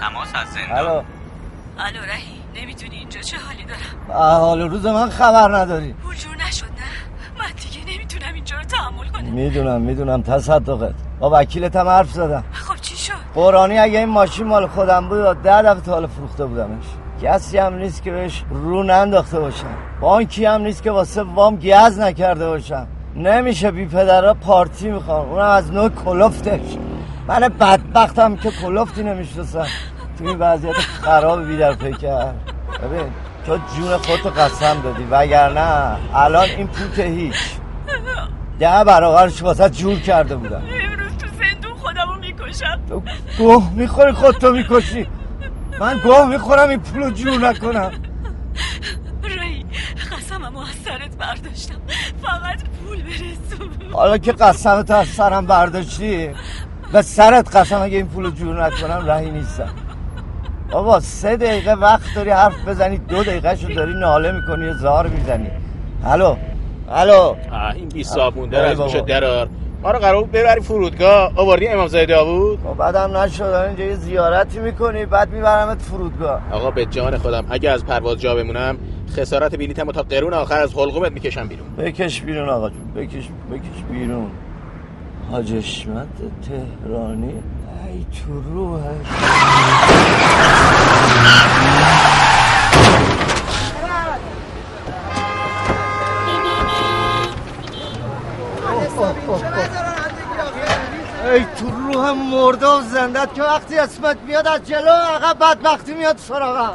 تماس از زندان. الو الو رهی، نمیتونی اینجا، چه حالی دارم؟ حال روز من خبر نداری. پول جور نشد نه؟ من دیگه نمیتونم اینجا رو تحمل کنم. میدونم تصدقت، با وکیلتم حرف زدم. خب چی شد؟ قرآنی اگه این ماشین مال خودم بود 10 دفعه تا حالا فروخته بودمش. کسی هم نیست که بهش رو ننداخته باشم، بانکی هم نیست که واسه وام گز نکرده باشم. نمیشه بی پدرها پارتی میخوام، اونم از نوع کلوفتش. من بدبختم که کلوفتی نمیشناسم تو این وضعیت خراب بی در پیکر. ببین تو جون خودتو قسم دادی، وگرنه الان این پول که هیچ. 10 برابرش واسه جور کرده بودم. امروز تو زندون خودمو میکشم. تو گوه میخوری، خودتو میکشی. من گوه میخورم این پولو جور نکنم. رایی قسممو از سرت برداشتم، فقط پول برسون. حالا که قسمتو از سرم برداشتی، به سرت قسم اگه این پولو جور نکنم رایی نیستم. بابا 3 دقیقه وقت داری حرف بزنی، 2 دقیقه شو داری ناله میکنی و زار میزنی. الو این بی صابونده رو از میشه درار. ما رو قرار بود ببری فرودگاه، آوردی امامزاده داوود. خب بعدم نشد، اینجا یه زیارتی میکنی بعد میبرمت فرودگاه. آقا به جان خودم اگه از پرواز جا بمونم خسارت بلیطمو تا قرون آخر از حلقومت میکشم بیرون. بکش بیرون آقا جون، بکش بیرون. حاج حشمت تهرانی ای تو روح. ای تو روح مرده و زندت که وقتی اسمت میاد از جلو عقب بدبختی میاد سراغم.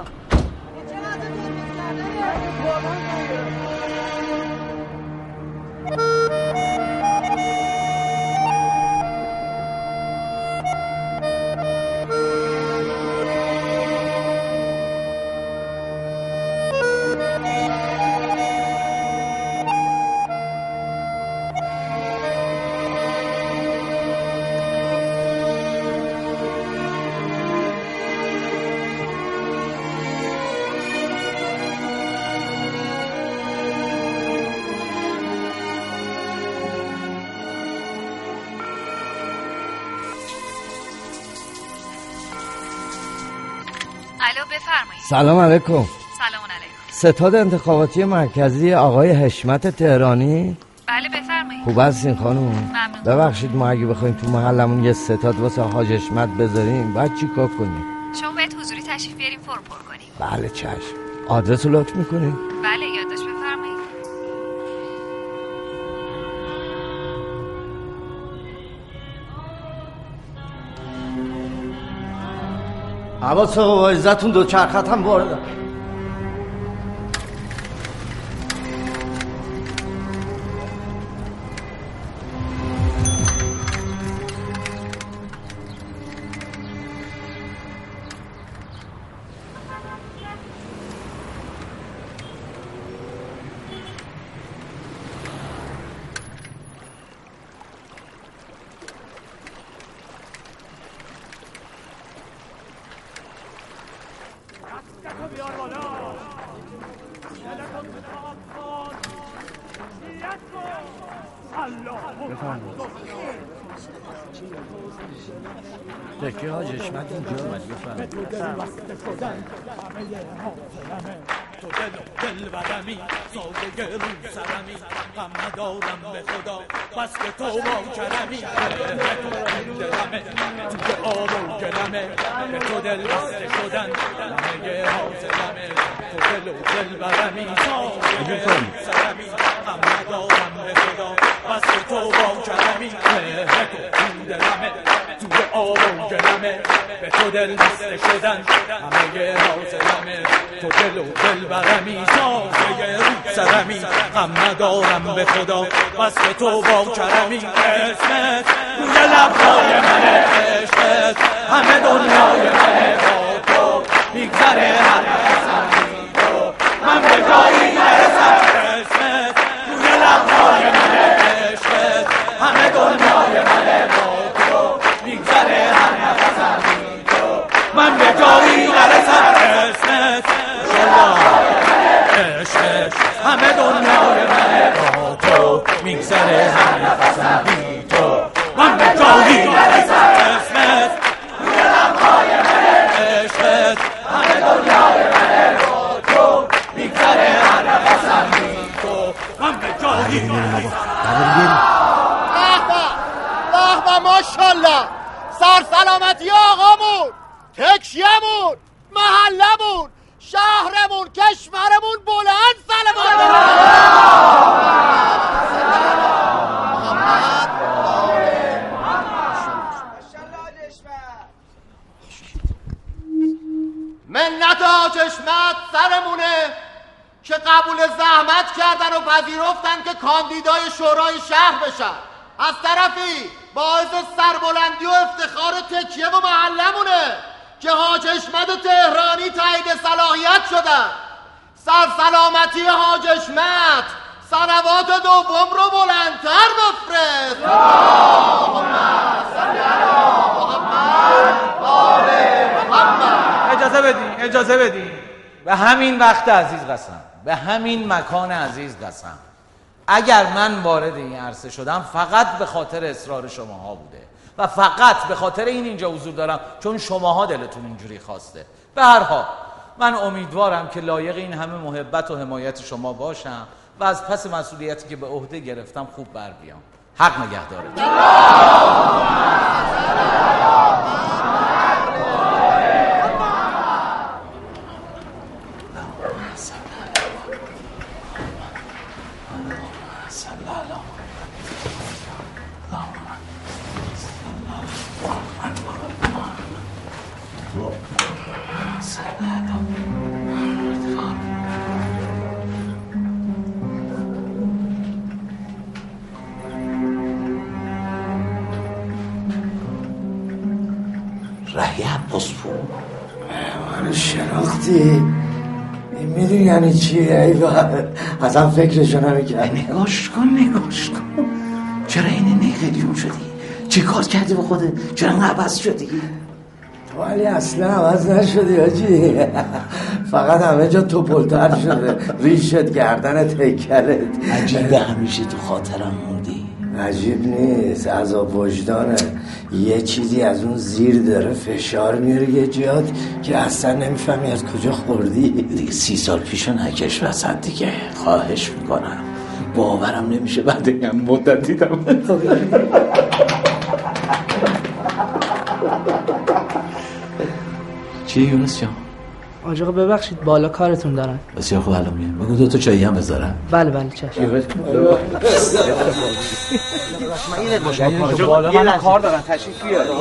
سلام علیکم. سلام علیکم. ستاد انتخاباتی مرکزی آقای حشمت تهرانی؟ بله بفرمایید. خوب هستین خانم؟ ممنون. ببخشید ما اگه بخوایم تو محلمون یه ستاد واسه حاج حشمت بذاریم بعد چیکار کنیم؟ شما باید حضوری تشریف بیاریم فرم پر کنیم. بله چشم. آدرس رو لطف می‌کنید؟ بله یادداشت بفرمایید. عباس آقا با عزتون دوچرخت هم وارد. و ماشالله سرسلامتی آقامون، تکشیمون، محلمون، شهرمون، کشورمون بلند سلامت. منت حاج حشمت سرمونه که قبول زحمت کردن و پذیرفتن که کاندیدای شورای شهر بشن، از طرفی باعث سربلندی و افتخار تکیه و محلمونه که حاج حشمت تهرانی تایید صلاحیت شدن. سرسلامتی حاج حشمت سنوات دوم رو بلندتر بفرست. اجازه بدین به همین وقت عزیز قسم، به همین مکان عزیز قسم، اگر من وارد این عرصه شدم فقط به خاطر اصرار شماها بوده و فقط به خاطر اینجا حضور دارم چون شماها دلتون اینجوری خواسته. به هر حال من امیدوارم که لایق این همه محبت و حمایت شما باشم و از پس مسئولیتی که به عهده گرفتم خوب بر بیام. حق نگهدارتون. میدونی یعنی چیه؟ اصلا فکرشو نمیکرد. نگاش کن چرا این نقلیون شدی؟ چه کار کردی به خودت؟ چرا عوض شدی؟ تو ولی اصلا عوض نشدی حاجی، فقط همه جا توپلتر شده، ریشت، گردن تیکلت. عجیبه همیشه تو خاطرم موندی. عجیب نیست، عذاب وجدانه. یه چیزی از اون زیر داره فشار میاره یه جات که اصلا نمیفهمی از کجا خوردی. دیگه 30 سال پیشو نکش وسط دیگه، خواهش میکنم. باورم نمیشه بعد اینم مدت دیدم. چی یونس جان؟ آجاقا ببخشید بالا کارتون دارن. بسیار خوب الان میام. بگو 2 تا چایی هم بذارن. بله چشم. بالا من کار دارن تشریف بیارید.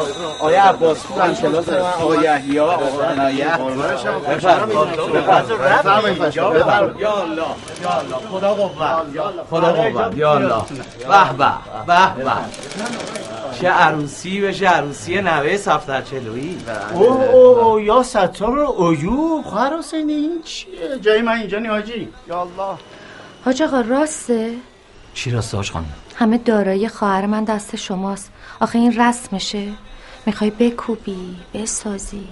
آیا عباس پور انشالله دارن، آقا یحیی، آقا عنایت. بفرمایید. یا الله خدا قوت یا الله. به به چه عروسی بشه، عروسی نوه صفدرچلویی. او یا ستار اویو خواهر حسین این چیه؟ جای من اینجا نی حاجی. یا الله. حاج آقا راسته؟ چی راسته حاج خانم؟ همه دارایی خواهر من دست شماست. آخه این رسمشه. میخوای بکوبی، بسازی.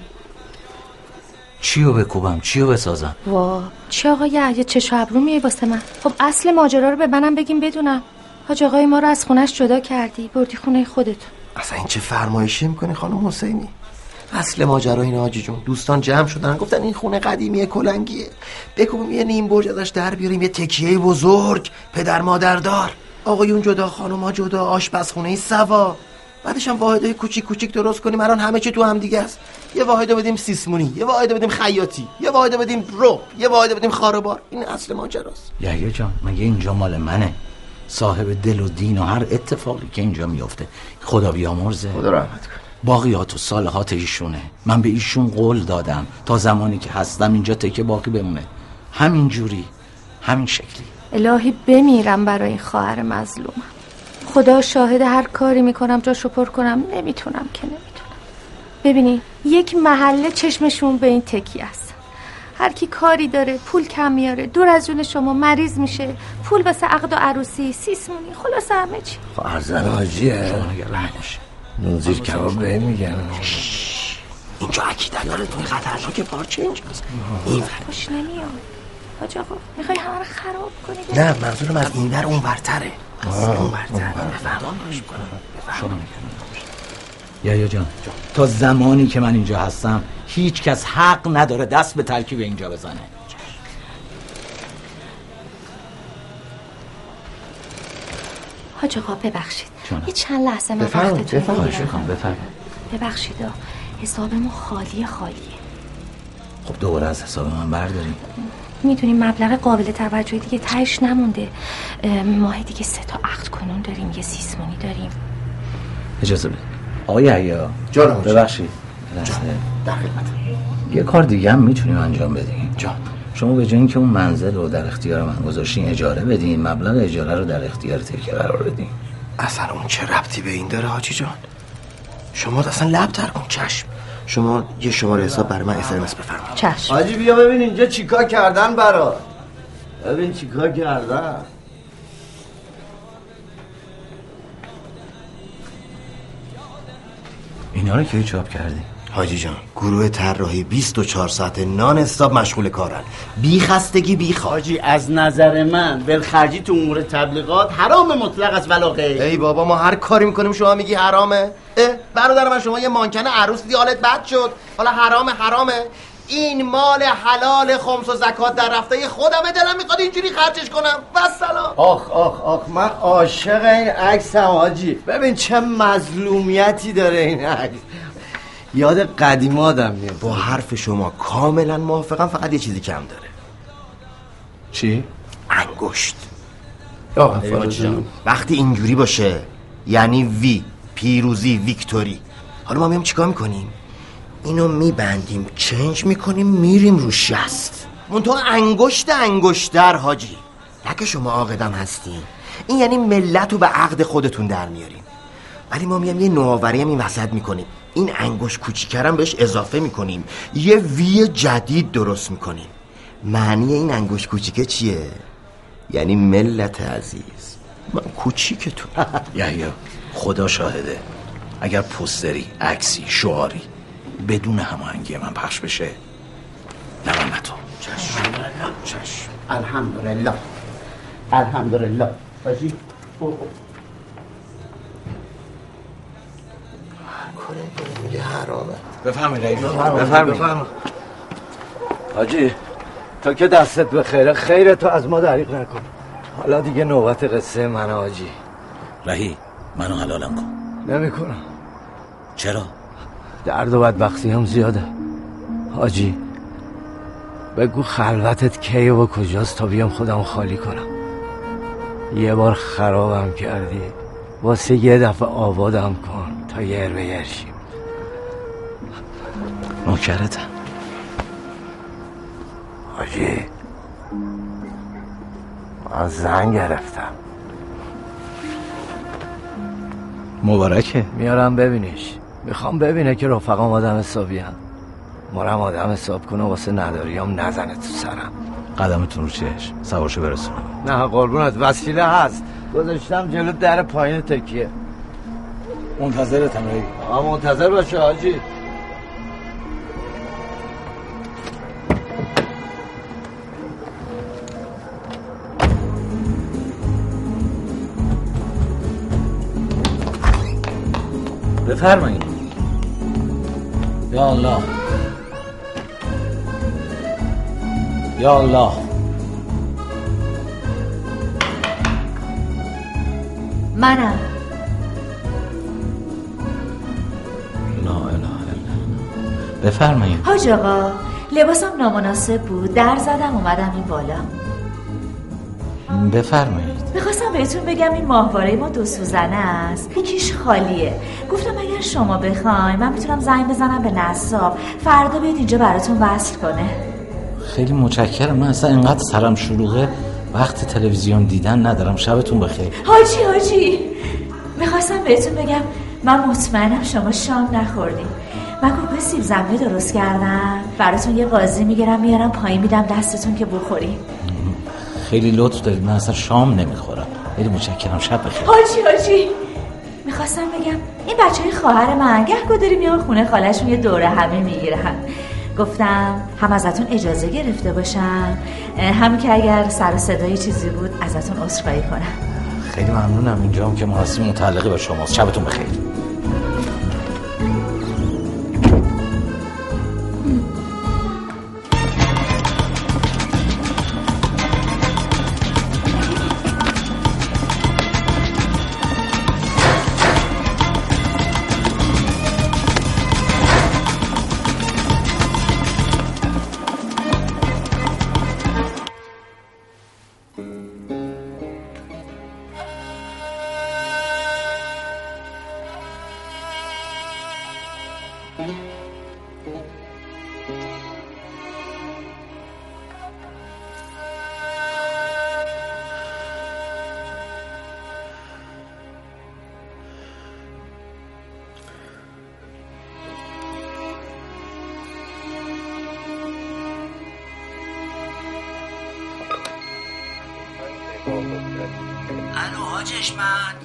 چیو بکوبم، چیو بسازم؟ وا، چی آقا یه چشم ابرو میای واسه من؟ خب اصل ماجرا رو به منم بگیم بدونم. حاج آقای ما رو از خونش جدا کردی، بردی خونه خودت. اصلا این چه فرمایشی میکنی خانم حسینی؟ اصل ماجرا اینه حاجی جون، دوستان جمع شدن گفتن این خونه قدیمیه، کلنگیه، بکوبیم یه نیم برج ازش در بیاریم، یه تکیه بزرگ، پدر مادر دار، آقایون جدا، خانوما جدا، آشپزخونه سوا، بعدش هم واحدهای کوچیک درست کنیم. الان همه چی تو هم دیگه است. یه واحد بدیم سیسمونی، یه واحد بدیم خیاطی، یه واحد بدیم رب، یه واحد بدیم خاربار. این اصل ماجراست. یحیی جان مگه اینجا مال منه؟ صاحب دل و دین و هر اتفاقی که اینجا میفته خدا بیامرزه، خدا رحمت کنه، باقیات و صالحات ایشونه. من به ایشون قول دادم تا زمانی که هستم اینجا تکه باقی بمونه، همین جوری، همین شکلی. الهی بمیرم برای این خواهر مظلومم. خدا شاهد، هر کاری میکنم جاشو پر کنم، نمیتونم. ببینی یک محله چشمشون به این تکیه است. هر کی کاری داره پول کم میاره، دور از جون شما مریض میشه، پول واسه عقد و عروسی، سیسمونی، خلاص همه چی. خواهر حاجیه نوزیر کباب به میگن اینجا عقیده داره توی خطرناک پارچه اینجاست. این خوش نمیاد حاج آقا، میخوای همه رو خراب کنی؟ نه منظورم از این در اون برتره، از اون برتره. بفهمانش کنم یا جان، تا زمانی که من اینجا هستم هیچ کس حق نداره دست به ترکیب اینجا بزنه. حاج آقا ببخشید جانم. یه چند لحظه من وقتتون بگیرم. ببخشید حسابمون خالیه. خب دوباره از حساب من برداریم. میدونیم مبلغ قابل توجهی دیگه تهش نمونده. ماه دیگه 3 تا عقد کنون داریم، یه سیسمونی داریم. اجازه بدید. آقای حیا جانم، ببخشید. در خدمتم. یه کار دیگه هم میتونیم انجام بدیم. جان شما به جای اینکه اون منزل رو در اختیار من گذاشتین اجاره بدین، مبلغ اجاره رو در اختیار تکیه قرار بدین. اصلا اون چه ربطی به این داره حاجی جان؟ شما اصلا لب در کن. چشم. شما یه شماره حساب برای من SMS بفرمایید. چشم. حاجی بیا ببین اینجا چیکار کردن برات. ببین چیکار کردن. اینا رو کی چاپ کردی؟ حاجی جان گروه طراحی 24 ساعت نان استاپ مشغول کارن، بی خستگی بی خواب. حاجی از نظر من ولخرجی تو امور تبلیغات حرام مطلق است ولا غیر. ای بابا ما هر کاری میکنیم شما میگی حرامه؟ برادر من شما یه مانکن عروس دیدی حالت بد شد، حالا حرامه؟ این مال حلال خمس و زکات در رفته خودمه، دلم میخواد اینجوری خرجش کنم و سلام. آخ من عاشق این عکسم حاجی. ببین چه مظلومیتی داره این عکس، یاد قدیم آدم میاد. با حرف شما کاملا موافقم، فقط یه چیزی کم داره. چی؟ انگشت. وقتی اینجوری باشه یعنی وی پیروزی ویکتوری. حالا ما میام چیکار میکنیم؟ اینو میبندیم چنج میکنیم میریم رو 60. منتها انگشتر حاجی، نه که شما عاقدم هستین، این یعنی ملت رو به عقد خودتون در میارین. ولی ما میام یه نوآوری هم این وسط میکنیم، این انگشت کوچیکرم بهش اضافه میکنیم، یه وی جدید درست میکنیم. معنی این انگشت کوچیکه چیه؟ یعنی ملت عزیز من کوچیکتون. یعنی خدا شاهده اگر پوستری، عکسی، شعاری بدون هماهنگی من پخش بشه نمامتو. چشم. الحمدلله باشی. میگه حرامه. بفرمایید. حاجی تا که دستت به خیره، خیرتو از ما دریغ نکن. حالا دیگه نوبت قصه منه حاجی. رهی منو حلالم کن. نمیکنم. چرا؟ درد و بدبختی هم زیاده حاجی. بگو خلوتت کیه و کجاست تا بیام خودم خالی کنم. یه بار خرابم کردی، واسه یه دفعه آبادم کن تا یه به یرشیم. نوکرتم حاجی، من زن گرفتم. مبارکه. میارم ببینیش. میخوام ببینه که رفقام آدم حسابی هم، مرم آدم حساب کنه واسه نداریام نزنه تو سرم. قدمتون رو چش سواشو برسونم. نه قربونت، وسیله هست، گذاشتم جلو در پایین تکیه. منتظرتم رایی. منتظر باشه حاجی. بفرمایید. یا الله منم. لا اله الا الله. بفرمایید. حاج آقا لباسم نامناسب بود، در زدم اومدم این بالا. بفرمایید. میخواستم بهتون بگم این ماهواره ما 2 سوزنه است، یکیش خالیه. گفتم اگر شما بخواید من میتونم زنگ بزنم به نصاب، فردا بیاد اینجا براتون وصل کنه. خیلی متشکرم. من اصلا اینقدر سرم شلوغه وقت تلویزیون دیدن ندارم. شبتون بخیر. حاجی میخواستم بهتون بگم من مطمئنم شما شام نخوردین. من کوپه سیب زمینی درست کردم براتون، یه قاضی میگیرم میارم پایین میدم دستتون که بخورین. خیلی لطف دارید. من اصلا شام نمیخورم. خیلی متشکرم. شب بخیر. حاجی میخواستم بگم این بچه‌های خواهر من گهگاه داریم یا خونه خاله‌شون یه دوره همی میگیرن. گفتم هم ازتون اجازه گرفته باشم، هم که اگر سر صدای چیزی بود ازتون عذرخواهی کنم. خیلی ممنونم. اینجام که مراسم متعلقه به شماست. شبتون بخیر. الو حاج حشمت،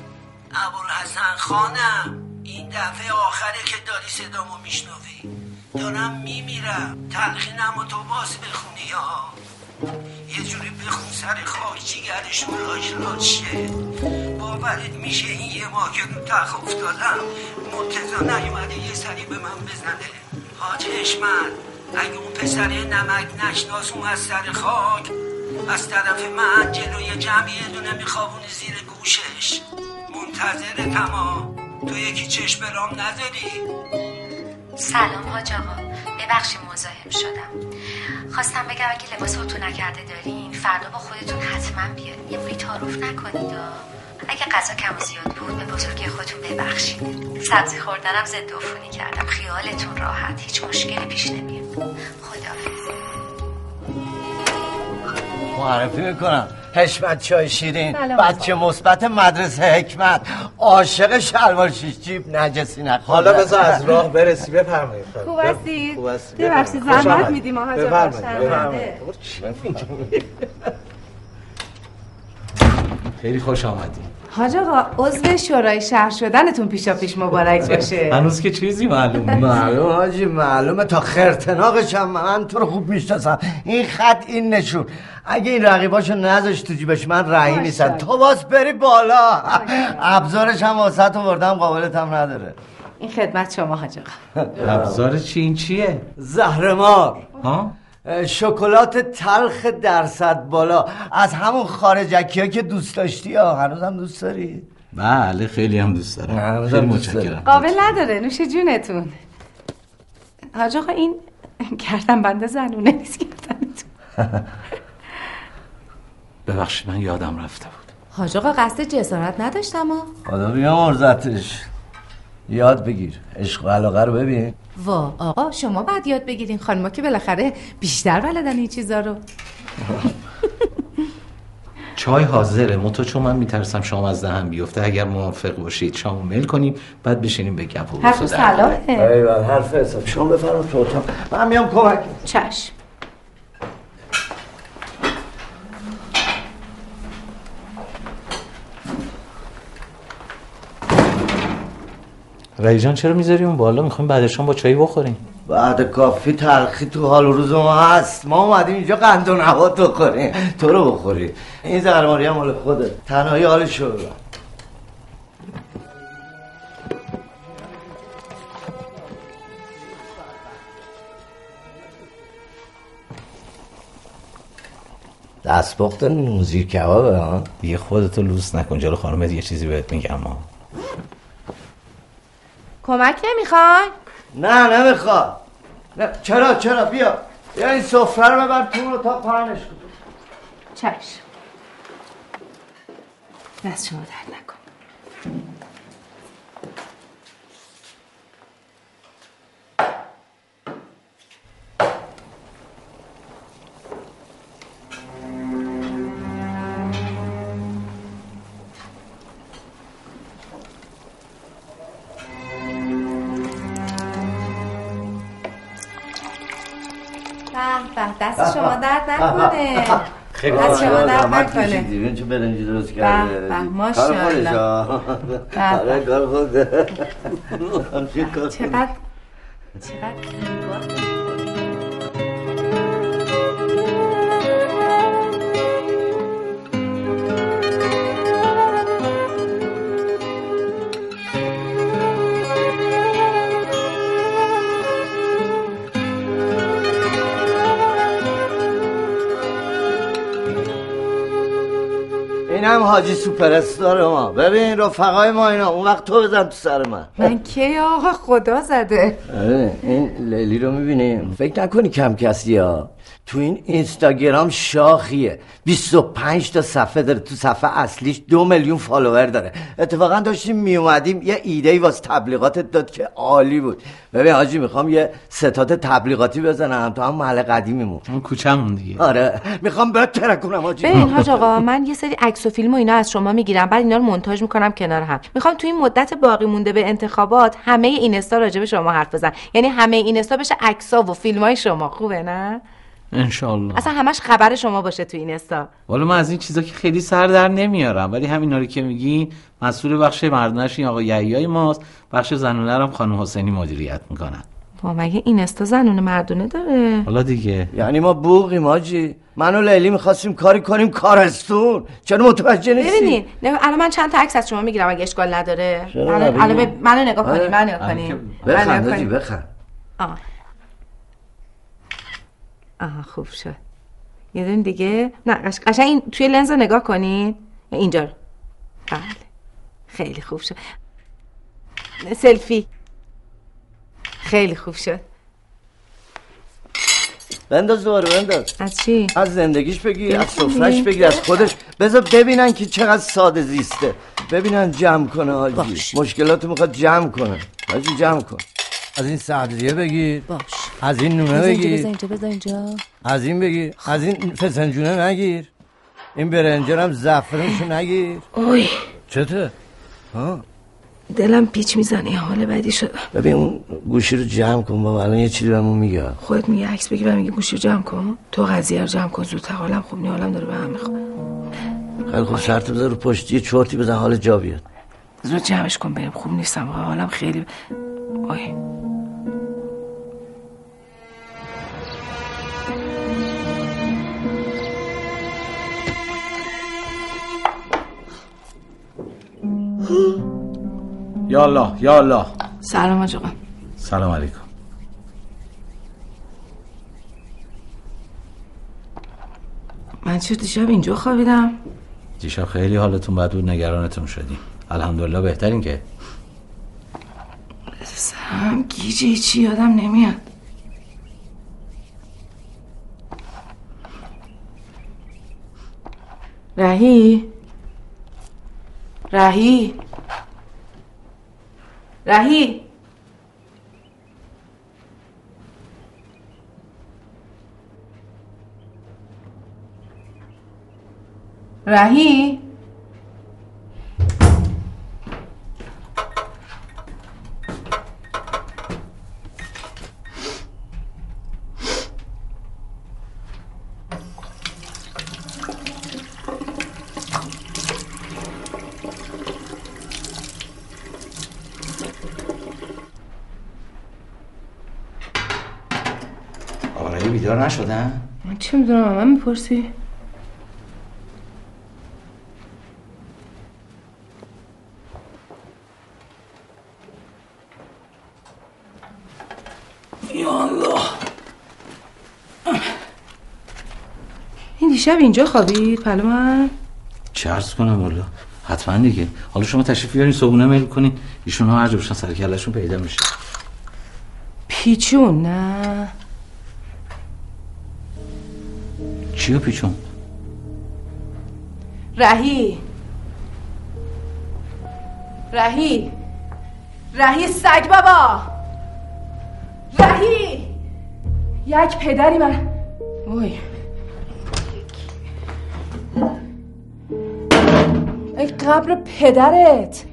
ابوالحسن خانم. این دفعه آخره که داری صدامو میشنوی. دارم میمیرم. تلخینمو تو باز بخونی ها. یه جوری بخون سر خاک جیگرشون لاج‌لاج شه. باورت میشه این یه ماه که رو تخت افتادم مرتضی نیومده یه سری به من بزنه. حاج حشمت، اگه اون پسر نمک نشناس اومد سر خاک از طرف من جلوی جمعی دونه میخوابونی زیر گوشش. منتظره تمام. تو یکی چشم رام نداری؟ سلام حاج آقا، ببخشید مزاحم شدم. خواستم بگم اگه لباس اتو نکرده دارین فردا با خودتون حتما بیاد. یه بوری تعارف نکنید ها. اگه غذا کم و زیاد بود به بزرگی خودتون ببخشید. سبزی خوردنم ضد عفونی کردم. خیالتون راحت، هیچ مشکلی پیش نمیاد. خداحافظ. معرفی میکنم، حشمت چای شیرین، بچه مثبت مدرسه حکمت، عاشق شلوار شیش جیب، نجسی نخورده. حالا بذار از راه برسی. بفرمایید. خوب هستید؟ ببخشید زحمت میدیم آقا. بفرمایید. خیلی خوش آمدید حاج آقا. عضو شورای شهر شدنتون پیشاپیش مبارک باشه. هنوز که چیزی معلومه حاجی. معلومه تا خرتناقش هم. من تو رو خوب میشناسم. این خط این نشون. اگه این رقیباشو نذاش تو جیبش من رهی نیستم. تو باز بری بالا. ابزارش هم واسه تو بردم قابلت هم نداره. این خدمت شما حاج آقا. ابزار چی؟ این چیه؟ زهرمار ها؟ شکلات تلخ درصد بالا، از همون خارجکی ها که دوست داشتی ها. هنوز هم دوست داری؟ بله خیلی هم دوست دارم. خیلی متشکرم. قابل نداره. نوش جونتون حاج آقا. این گردن بنده زنونه نیست گردنتون. ببخشید من یادم رفته بود حاج آقا. قصد جسارت نداشتم ها. خدا بیامرزتش. یاد بگیر عشق و علاقه رو ببین. وا آقا شما باید یاد بگیرین. خانما که بالاخره بیشتر بلدن این چیزا رو. چای حاضره متو، چون من میترسم شام از دهن بیفته. اگر موافق باشید شامو میل کنیم بعد بشینیم به گپ و گفت. حرف سلامه. ایول حرف حساب. شام بفرمایید تو اتاق. من میام کمک. چشم. رای جان چرا میذاری اون بالا؟ میخوایم بعدشان با چایی بخوریم. بعد کافی تلخی تو حال و روز ما هست. ما اومدیم اینجا قند و نبات بخوریم. تو رو بخوری. این زهرماری هم مال خودت. تنهایی حالش رو ببر. دستپخت نوزیر کبابه ها. دیگه خودتو لوس نکن جلو خانومت. یه چیزی بهت میگم ها. کمک نمیخوای؟ نه نمیخوام. نه چرا بیا این سفره رو ببر تو تا پهنش کن. چشم. دست شما درد نکن. دست شما درد نکنه. خیلی دست شما درد نکنه. دیدین چه برنجی درست کرده. ماشاءالله. آره گل خورده. چقدر زیبا. هم حاجی سوپر استار ما. ببین رفقای ما اینا. اون وقت تو بزن تو سر من. من کی آقا؟ خدا زده. این لیلی رو میبینیم. فکر نکنی کم کسی ها. تو این اینستاگرام شاخیه، 25 تا صفحه داره، تو صفحه اصلیش 2 میلیون فالوور داره. اتفاقا داشتیم میومدیم یه ایده‌ای واسه تبلیغاتت داد که عالی بود. ببین حاجی، میخوام یه ستات تبلیغاتی بزنم تو هم محل قدیمیمون، اون کوچه‌مون دیگه. آره میخوام برات ترکونم حاجی. ببین حاج آقا، من یه سری عکس و فیلم و اینا از شما میگیرم، بعد اینا رو مونتاژ میکنم کنار هم. میخوام تو این مدت باقی مونده به انتخابات همه اینستا راجع به شما حرف بزنم، یعنی همه اینستا بشه عکس‌ها و فیلم‌های شما. خوبه نه؟ انشالله. اصلا همش خبر شما باشه تو اینستا. والا من از این چیزا که خیلی سر در نمیارم، ولی همینا رو که میگین مسئول بخش مردونش این آقا یحیی ماست، بخش زنونه رو هم خانم حسینی مدیریت میکنن. با مگه اینستا زنونه مردونه داره؟ والا دیگه، یعنی ما بوقیم حاجی. من و لیلی می‌خواستیم کاری کنیم کارستون، چرا متوجه نیستی؟ ببینید الان من چند تا عکس از شما میگیرم اگه اشکال نداره. الان منو نگاه کنید، منو نگاه کنید. بخند حاجی، بخند. آها خوب شد. یه دونه دیگه. نه قشنگ این توی لنز نگاه کنید، اینجا. بله خیلی خوب شد. سلفی خیلی خوب شد. بنداز دوباره، بنداز. از چی؟ از زندگیش بگیر، از سفرش بگیر، از خودش. بذار ببینن که چقدر ساده زیسته، ببینن جمع کنه حاجی، مشکلاتو میخواد جمع کنه حاجی. جمع کن، از این سبزیه بگیر، از این نونه بگیر، بذار اینجا. از این بگیر، از این فسنجونه نگیر، این برنجه هم زعفرانشو نگیر. اوی چته؟ ها دلم پیچ میزنه، حال بعدی شد. ببین اون گوشی رو جمع کن بابا، الان یه چیزی بهمون میگه. خودت میگه عکس بگی و میگه گوشی رو جمع کن. تو قضیه رو جمع کن زودتر، حالم خوب نیست، حالم داره به هم میخوره. خیلی خوب، شرط بذار رو پشت یه چرتی بزن حال جا بیاد. زود جمعش کن بریم، خوب نیستم، حالم خیلی آی. یا الله. سلام حاج آقا. سلام علیکم. من چه دیشب اینجا خوابیدم؟ دیشب خیلی حالتون بد بود، نگرانتون شدیم. الحمدلله بهترین که. سلام گیجی، چی یادم نمیاد. راهی راهی بیدار نشدن؟ من چه میدونم، من میپرسی؟ یا الله، این دیشب اینجا خوابید پلو من؟ چه عرض کنم والا، حتما دیگه. حالا شما تشریف بیارین صبحونه میل کنین، ایشون ها هر جا بشن سرکلشون پیدا میشه. پیچون نه؟ چیو پیچون؟ راهی سگ بابا، راهی یک پدری من. اوی ای قبر پدرت،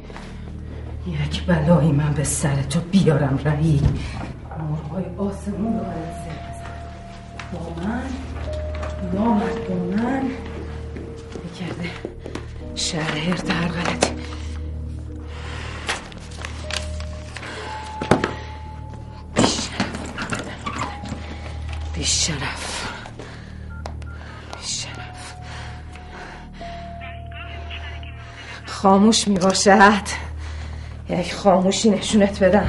یک بلایی من به سرتو بیارم راهی. مرغای آسمون رو برسه با من نامت با من بکرده شهر هرت هر غلطی. بیشرف خاموش می باشد. یک خاموشی نشونت بدم.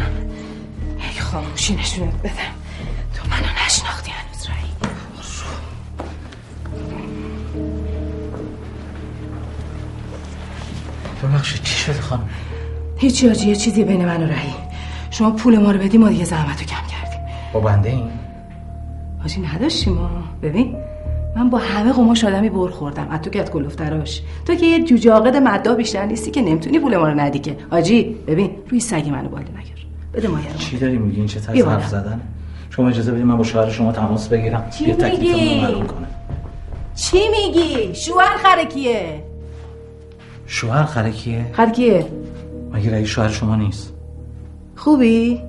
ببخشید چی شده خانم؟ هیچی حاجی، یه چیزی بین من و راهی. شما پول ما رو بدی، ما دیگه زحمت رو کم کردیم. با بنده این؟ حاجی نداشتیم ما. ببین من با همه قماش آدمی برخوردم، از تو که از گلوفتراش. تو که یه جوجه عاقد مدعا بیشتر نیستی که نمیتونی پول ما رو ندی که. حاجی ببین روی سگ منو بالا نگر. بده ما یارو. چی داری میگی؟ این چه طرز حرف زدن؟ شما اجازه بدید من با شوهر شما تماس بگیرم یه تکلیفمون معلوم کنه. چی میگی؟ شوهر خرکیه. شوهر خرکیه؟ خرکیه. مگه رأی شوهر شما نیست؟ خوبی؟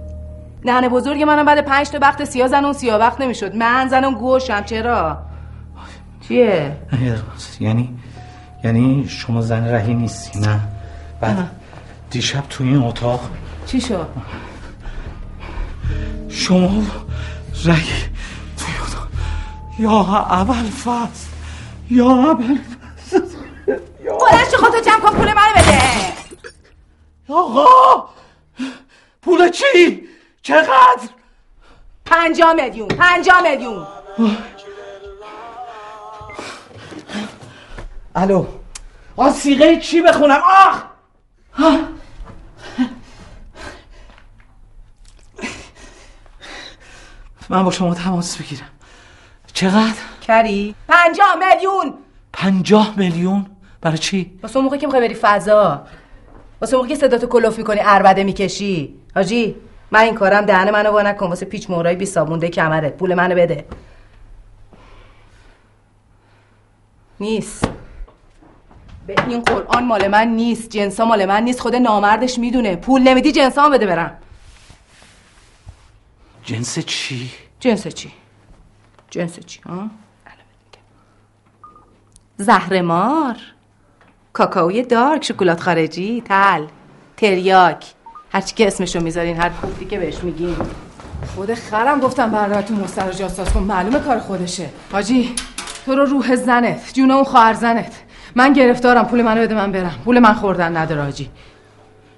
ننه بزرگ منم بعد 5 تا بخت سیاه زنون سیاه وقت نمیشد. من زنون گوشم چرا؟ چیه؟ یعنی شما زن رهی نیستی؟ نه. بعد دیشب تو این اتاق چی شد؟ شما رهی تو این اتاق یا اول فصل یا اول فصل بلنش خودتو جمع کن پول منو بده. آقا پول چی؟ چقدر؟ 50 میلیون. 50 میلیون. الو آسیقه چی بخونم؟ آخ من با شما تماس بگیرم. چقدر؟ کری؟ 50 میلیون. 50 میلیون؟ برای چی؟ واسه اون موقع که میخوای بری فضا، واسه اون موقع که صداتو کلوف میکنی عربده میکشی. حاجی من این کارم، دهن منو وا نکن واسه پیچ مورای بی صابونده کمرت. پول منو بده. نیست. به این قرآن مال من نیست، جنسا مال من نیست، خود نامردش میدونه. پول نمیدی جنسام بده برم. جنس چی؟ جنس چی؟ ها؟ الان میگم. زهر مار، کاکائوی دارک، شکلات خارجی، تل، تریاک، هر چی که اسمشو میذارین، هر کوفتی که بهش میگین. خود خرم گفتم برادرتون مسترج اساس کن، معلومه کار خودشه. حاجی تو رو روح زنت، جون اون خواهر زنت. من گرفتارم، پول منو بده من برم. پول من خوردن نداره حاجی.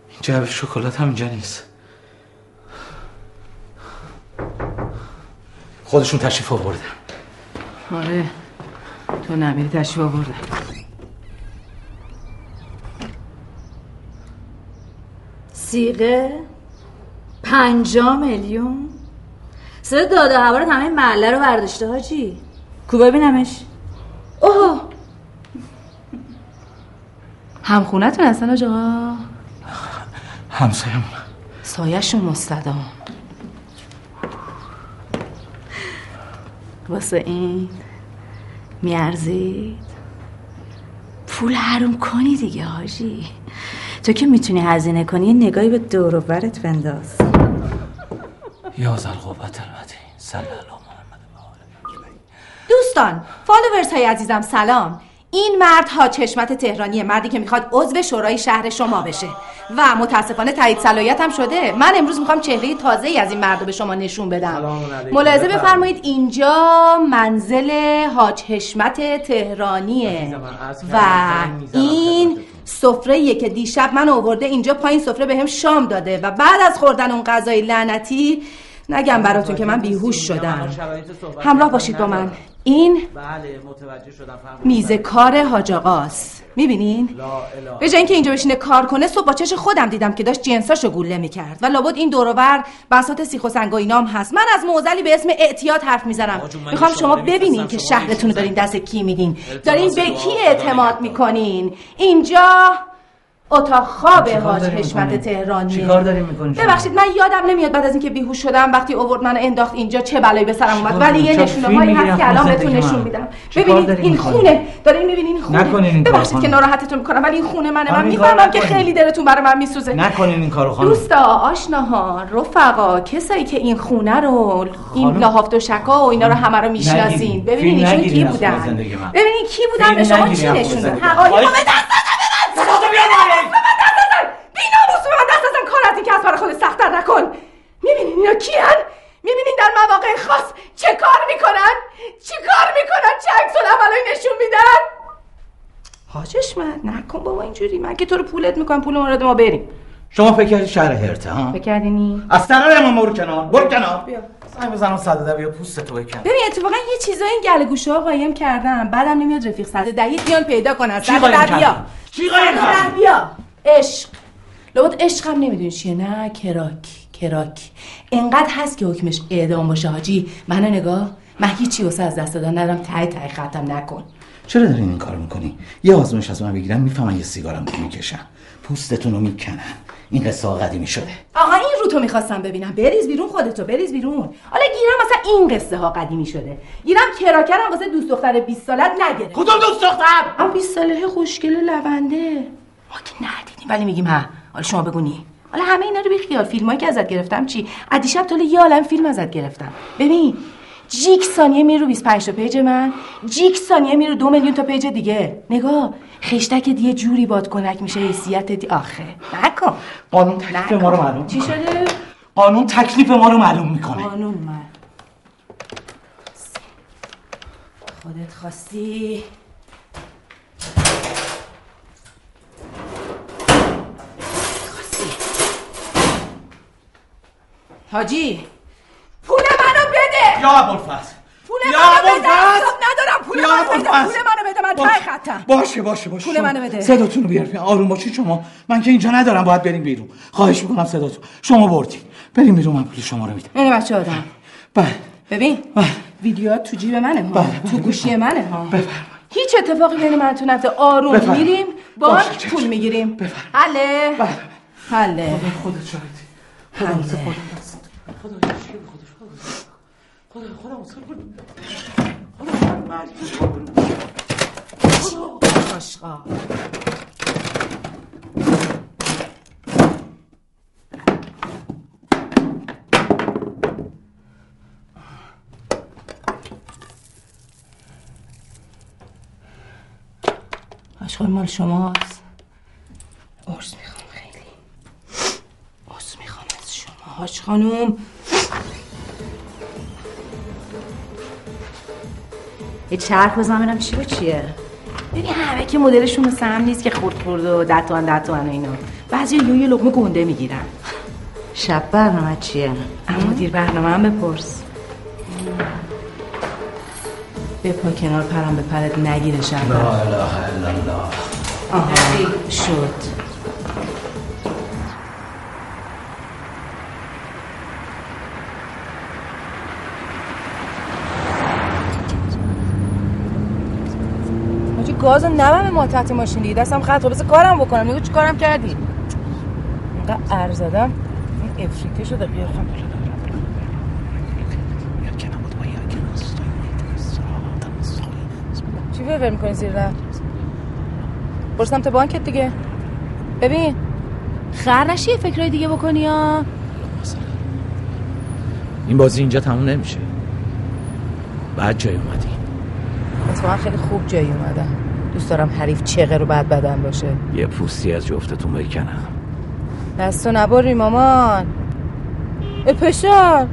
این جعب شکلات هم اینجا نیست. خودشون تشریف آوردن. آره تو نمیری، تشریف آوردن. سیغه 50 میلیون. سر داد و هوارت همه محله رو برداشته حاجی. کو ببینمش؟ اوه همخونتون هستن حاج آقا؟ همسایمون. سایه‌شون مستدام. واسه این میارزید؟ پول حروم کنی دیگه حاجی. تو که میتونی هزینه کنی، یه نگاهی به دور و برت بنداز. یا زلقوبت المتین صلی الله محمد و آله. دوستان، فالوورز های عزیزم سلام. این مرد حاج حشمت تهرانی، مردی که میخواد عضو شورای شهر شما بشه و متاسفانه تایید صلاحیت هم شده. من امروز میخوام چهره تازه‌ای از این مرد رو به شما نشون بدم. ملاحظه بفرمایید اینجا منزل حاج حشمت تهرانیه و این سفره‌ایه که دیشب من آورده اینجا پایین سفره بهم شام داده و بعد از خوردن اون غذای لعنتی نگم براتون که من بیهوش شدم. همراه باشید با من. این میز کار حاج آقاست، میبینین؟ به جای اینکه اینجا بشینه کار کنه، صبح با چش خودم دیدم که داشت جنساشو گوله میکرد و لابد این دور و بر بساط سیخ و سنگ و اینام هست. من از معضلی به اسم اعتیاد حرف میزنم. میخوام شما ببینین که شهرتون رو دارین دست کی میدین، دارین به کی اعتماد میکنین. اینجا اتاق خواب حاج حشمت تهرانی. چیکار دارین میکنین؟ ببخشید من یادم نمیاد بعد از اینکه بیهوش شدم وقتی آورد منو انداخت اینجا چه بلایی به سرم اومد، ولی یه نشونه‌هایی هست که الان بهتون نشون میدم. ببینید این خونه، دارین میبینین این خونه. ببخشید که ناراحتتون میکنم ولی این خونه منه. من میفهمم که خیلی دلتون برای من میسوزه. نکنین این کارو خانم. دوستا، آشناها، رفقا، کسایی که این خونه رو، این لحاف دوشکا و اینا رو همه رو میشناسین، ببینین ایشون کی بودن. ببینین کی بودن به شما چی نشون. حقایقو به دست برای خود سخت‌تر نکن. میبینین اینا کیان؟ میبینین در مواقع خاص چه کار میکنن؟ چی کار میکنن؟ چه عکس‌العملایی نشون میدن؟ حاج حشمت نکن بابا اینجوری. من که تو رو پولت میکنم، پول مراد ما بریم. شما فکر کردی شهر هرته ها؟ فکر کردینی؟ از طرف ما برو کنار، برو کنار. بیا. سعی بزنم صدده بیا پوستتو بکن. ببین اتفاقا یه چیزای این گله گوشه‌ها قایم کردم. بعدم نمیاد رفیق صددهی بیان پیدا کنن. صدده بیا. چی قایم کردی؟ بیا. عشق لابد عشقم نمیدونی چیه. نه کراک. اینقدر هست که حکمش اعدام باشه حاجی. منو نگاه، من هیچی واسه از دست دادن ندارم، ته ختم نکن. چرا دارین این کارو میکنی؟ یه آزمایش از من بگیرن میفهمن یه سیگارم میکشن، پوستتون رو میکنن. این قصه قدیمی شده. آقا این رو تو میخواستم ببینم. بریز بیرون خودتو، بریز بیرون. حالا گیرم مثلا این قصه ها قدیمی شده. گیرم کراکرم واسه دوست دختر 20 سالت نگیره. کدوم دوست دختر؟ اون 20 ساله خوشگل لونده. ما که ندیدیم ولی میگیم ها. حالا شما بگونی. حالا همه اینا رو بیخیال. فیلمایی که ازت گرفتم چی؟ ادیشب تو یه عالم فیلم ازت گرفتم. ببین جیک ثانیه می رو 25 تا پیج من، جیک ثانیه می رو 2 میلیون تا پیج دیگه. نگاه خشتک دیگه جوری بادکنک میشه حیثیت دی. آخه نکن. قانون تکلیف ما رو معلوم چی شده؟ قانون تکلیف ما رو معلوم میکنه. قانون من خودت خواستی. حاجی یا ابوالفضل، یا ابوالفضل ندارم، پول منو بده، پول منو بده، من تای خطم. باشه پول منو بده. صداتون رو بیارین آروم باشین شما، من که اینجا ندارم، باید بریم بیرون. خواهش می‌کنم صداتون شما بردید، بریم بیرون، من پول شما رو میدم. این بچه آدم بله ببین ویدیوات تو جیب منه ها، تو گوشی منه ها، بفرمایید. هیچ اتفاقی بین من تو نفته. آروم میریم با پول میگیریم. بله بله خودت شاهدی. خدا اصلا خدا آشقا آشقا مال شماست. عرض میخوام، خیلی عرض میخوام از شما حاج خانم. یه چرخ بزنم ببینم چی به چیه. ببین همه که مدلشون مثل هم نیست که خورد و دتوان و اینا. بعضی یه لقمه گنده میگیرن. شب برنامه چیه؟ اما دیر برنامه هم بپرس. بپا کنار پرم به پرت نگیره شب. لا اله الا الله. آها شد. گازو نمم ما تحت ماشین دیگه، دستم خطو بس کارم بکنم. نگو چی کارم کردی؟ اینقدر ارزادم این افریقه شده بیارم بلا چی ویور میکنی زیر رفت؟ برستم تا بانکت دیگه. ببین خر نشی یه فکرهای دیگه بکنی یا این بازی اینجا تموم نمیشه. بعد جای اومدی اتفاقا خیلی خوب جایی اومدم. دوست دارم حریف چغه رو بد بدن باشه. یه پوستی از جفتتون بکنم. دستو نباری مامان. ای پشار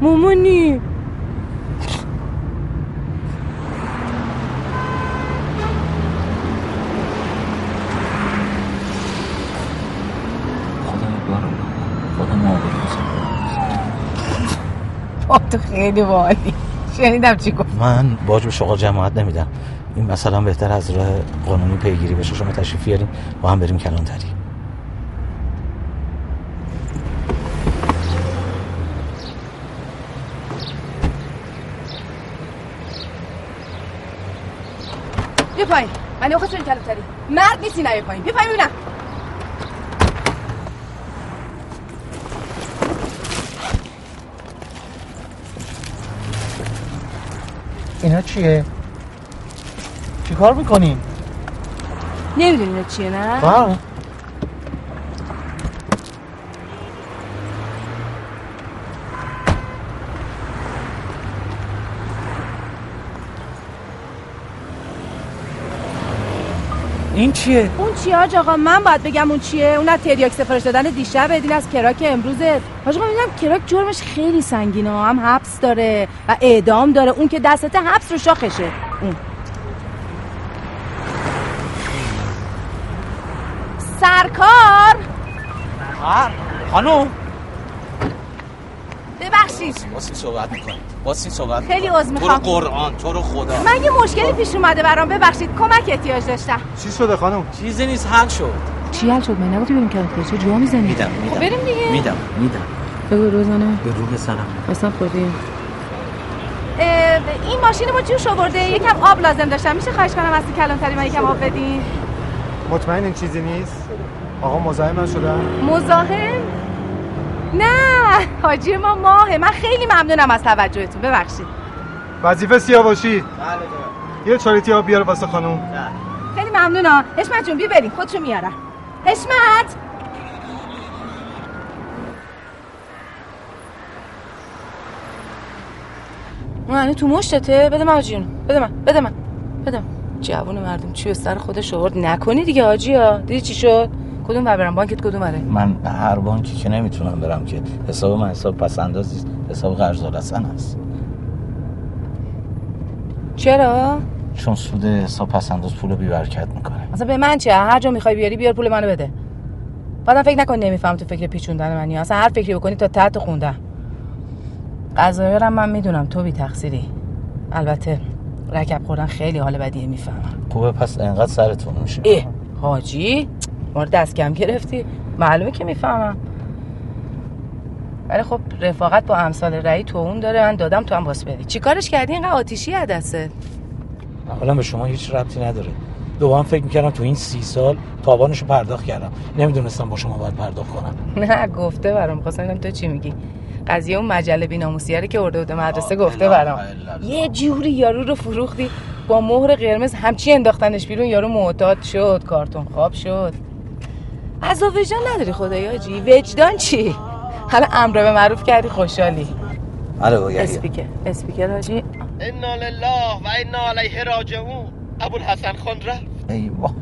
مامانی. خدا خیلی وادی. شنیدم چی گفت. من باج به شغل جماعت نمیدم. این مثلا بهتر از راه قانونی پیگیری بشه. شما تشریف بیارین با هم بریم کلانتری. بیا پایین. من نمیخوام بریم کلانتری. مرد نیستی نه. بیا پایین. بیا پایین ببینم. اینا چیه؟ چی کار میکنین؟ نمیدونی اینا چیه نه؟ بله این چیه؟ اون چیه حاج آقا؟ من باید بگم اون چیه؟ اون از تریاک سفارش دادن دیشب، دین از کراک امروزه. حاج آقا میدونم کراک جرمش خیلی سنگینه، هم حبس داره و اعدام داره. اون که دستت حبس رو شاخشه. اون سرکار خانم ببخشید واسه صحبت میکنید. واسه صحبت خیلی عزم میخوام. تو رو قرآن، تو رو خدا، من یه مشکلی پیش اومده برام، ببخشید کمک احتیاج داشتم. چی شده خانم؟ چیزی نیست، حل شد. چی حل شد؟ من نبودی بریم کلانتری. جا میزنی؟ میدم. بریم دیگه. میدم. بگو روزانه. به روح سرم. اصلا خودی. این ماشین ما جوش آورده، یکم آب لازم داشتم. میشه خواهش کنم از کلانتری من یکم آب بدین؟ مطمئن این چیزی نیست؟ آقا مزاحم من شدم؟ مزاحم؟ نه، حاجی ما ماهه. من خیلی ممنونم از توجهتون، ببخشید. وظیفه سیاوشی. بله. یه چاریتی آب بیار واسه خانم. نه. خیلی ممنونم. حشمت جون بیا بریم، خودشو میارم. حشمت من تو مشتته، بده من حاجی جون، بده من. جوون مردم چی به سر خودش آورد؟ نکنی دیگه حاجیا. دیدی چی شد؟ کدوم ور برم بانکت کدوم وره؟ من هر بانکی که نمیتونم برم، که حساب من حساب پس‌انداز نیست، حساب قرض‌الحسن است. چرا؟ چون سود حساب پس‌انداز پولو بی برکت میکنه. اصلا به من چه؟ هر جا میخوای بیاری بیار، پول منو بده. بعدم فکر نکن نمیفهم تو فکر پیچوندن منی. اصلا هر فکری بکنی تا تحت خوندم. قضایا رو من میدونم تو بی تقصیری. البته رکب خوردن خیلی حال بدیه، میفهمم. خوبه پس انقدر سرتون میشه. ای حاجی ما رو دست کم گرفتی، معلومه که میفهمم. ولی خب رفاقت با امثال رعی تو اون داره، من دادم تو هم باس بدی. چی کارش کردی اینقدر آتیشی عدسته؟ اولا به شما هیچ ربطی نداره. دوباره فکر میکردم تو این 30 سال تاوانشو پرداخت کردم، نمیدونستم با شما باید پرداخت کنم. نه گفته برام، می‌خواستم ببینم تو چی میگی. قضیه اون مجله بی‌ناموسیه که ورده بود مدرسه، گفته برام یه جوری یارو رو فروختی با مهر قرمز، همچی انداختنش بیرون، یارو معتاد شد، کارتون خواب شد. از وجدان نداری خدایا جی؟ وجدان چی؟ حالا امر به معروف کردی خوشحالی. آره بگی. اسپیکر حاجی. انا لله و انا الیه راجعون. ابوالحسن خان رفت. ای بابا.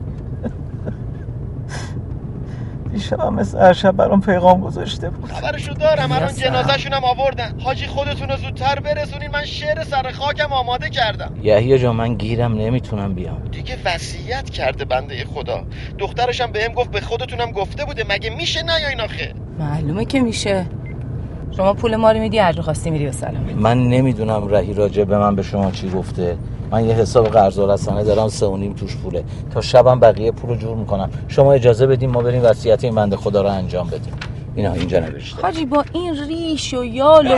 دیشب مثل هر شب برام پیغام گذاشته بود. خبرشو دارم، الان جنازه‌شون هم آوردن. حاجی خودتون رو زودتر برسونین، من شعر سر خاکم آماده کردم. یحیی جان من گیرم نمیتونم بیام. دیگه وصیت کرده بنده خدا. دخترش هم بهم گفت به خودتونم گفته بوده، مگه میشه نیاین آخه؟ معلومه که میشه. شما پول ما رو میدی، هر جو خواستی میری و سلام. من نمیدونم رهی راجع به من به شما چی گفته. من یه حساب قرض‌الحسنه دارم، 3.5 توش پوله. تا شبم بقیه پولو جور میکنم. شما اجازه بدین ما بریم وصیت این بنده خدا رو انجام بدیم. اینا اینجا نوشته. حاجی با این ریش و یال و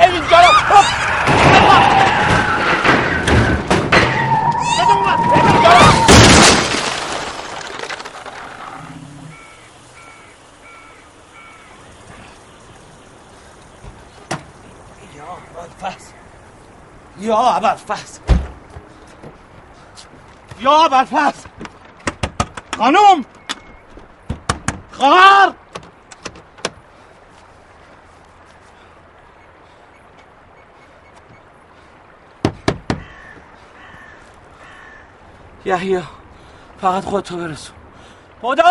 یا ابوالفضل خانم خواهر، یحیی فقط خودتو برسون. خدا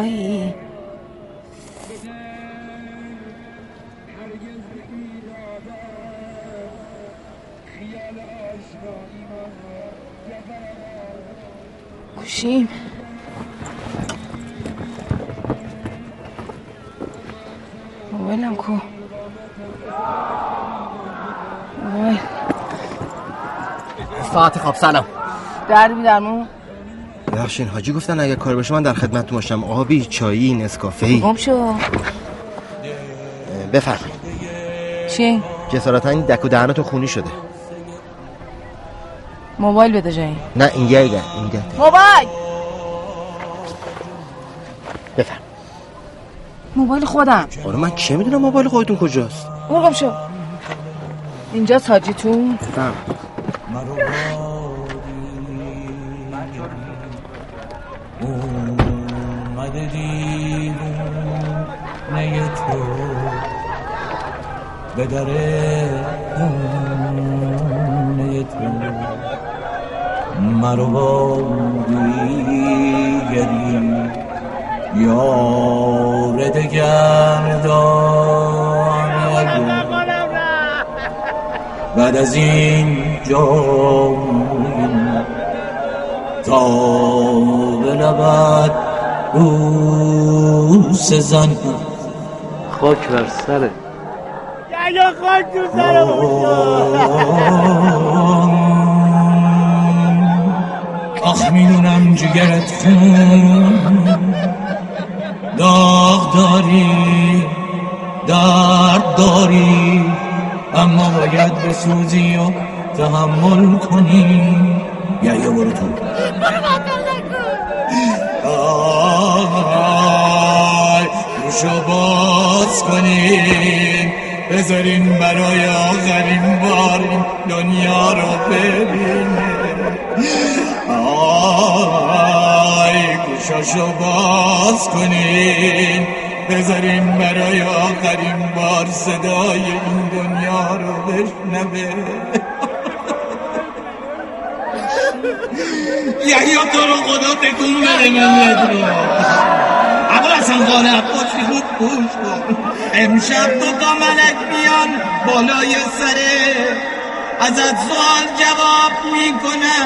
آی گوشیم موبایلم کو؟ موبایل ساعت خواب سلام در بیدرمون. بخشین حاجی گفتن اگر کار بشه من در خدمتتون باشم. آبی، چایی، نسکافه‌ای. گم شو. بفرمایید. چی؟ جسارتاً این دک و دهنتو خونی شده. موبایل بده جایی. نه این یه ایده، این ده. موبایل. بفرمایید. موبایل خودم. آره من چه میدونم موبایل خودتون کجاست؟ گم شو. اینجاست حاجیتون. بفرمایید. به در اون مرو با دیگری یار از اینجا تا به نبد بوس زن خاک بر سره یا خاک تو سره آخ میدونم جگرت خون داغ داری درد داری اما باید بسوزی و تحمل کنی یا برو تو روشو باز کنیم بذاریم برای آخرین بار دنیا رو ببینیم آی گوشاشو باز کنین بذاریم برای آخرین بار صدای این دنیا رو بشنوه یعنی تو رو خدا تکون بره ملت رو ابوالحسن خان عباسی خوب گوش کن امشب دوتا ملک میان بالای سره ازت سوال جواب میکنه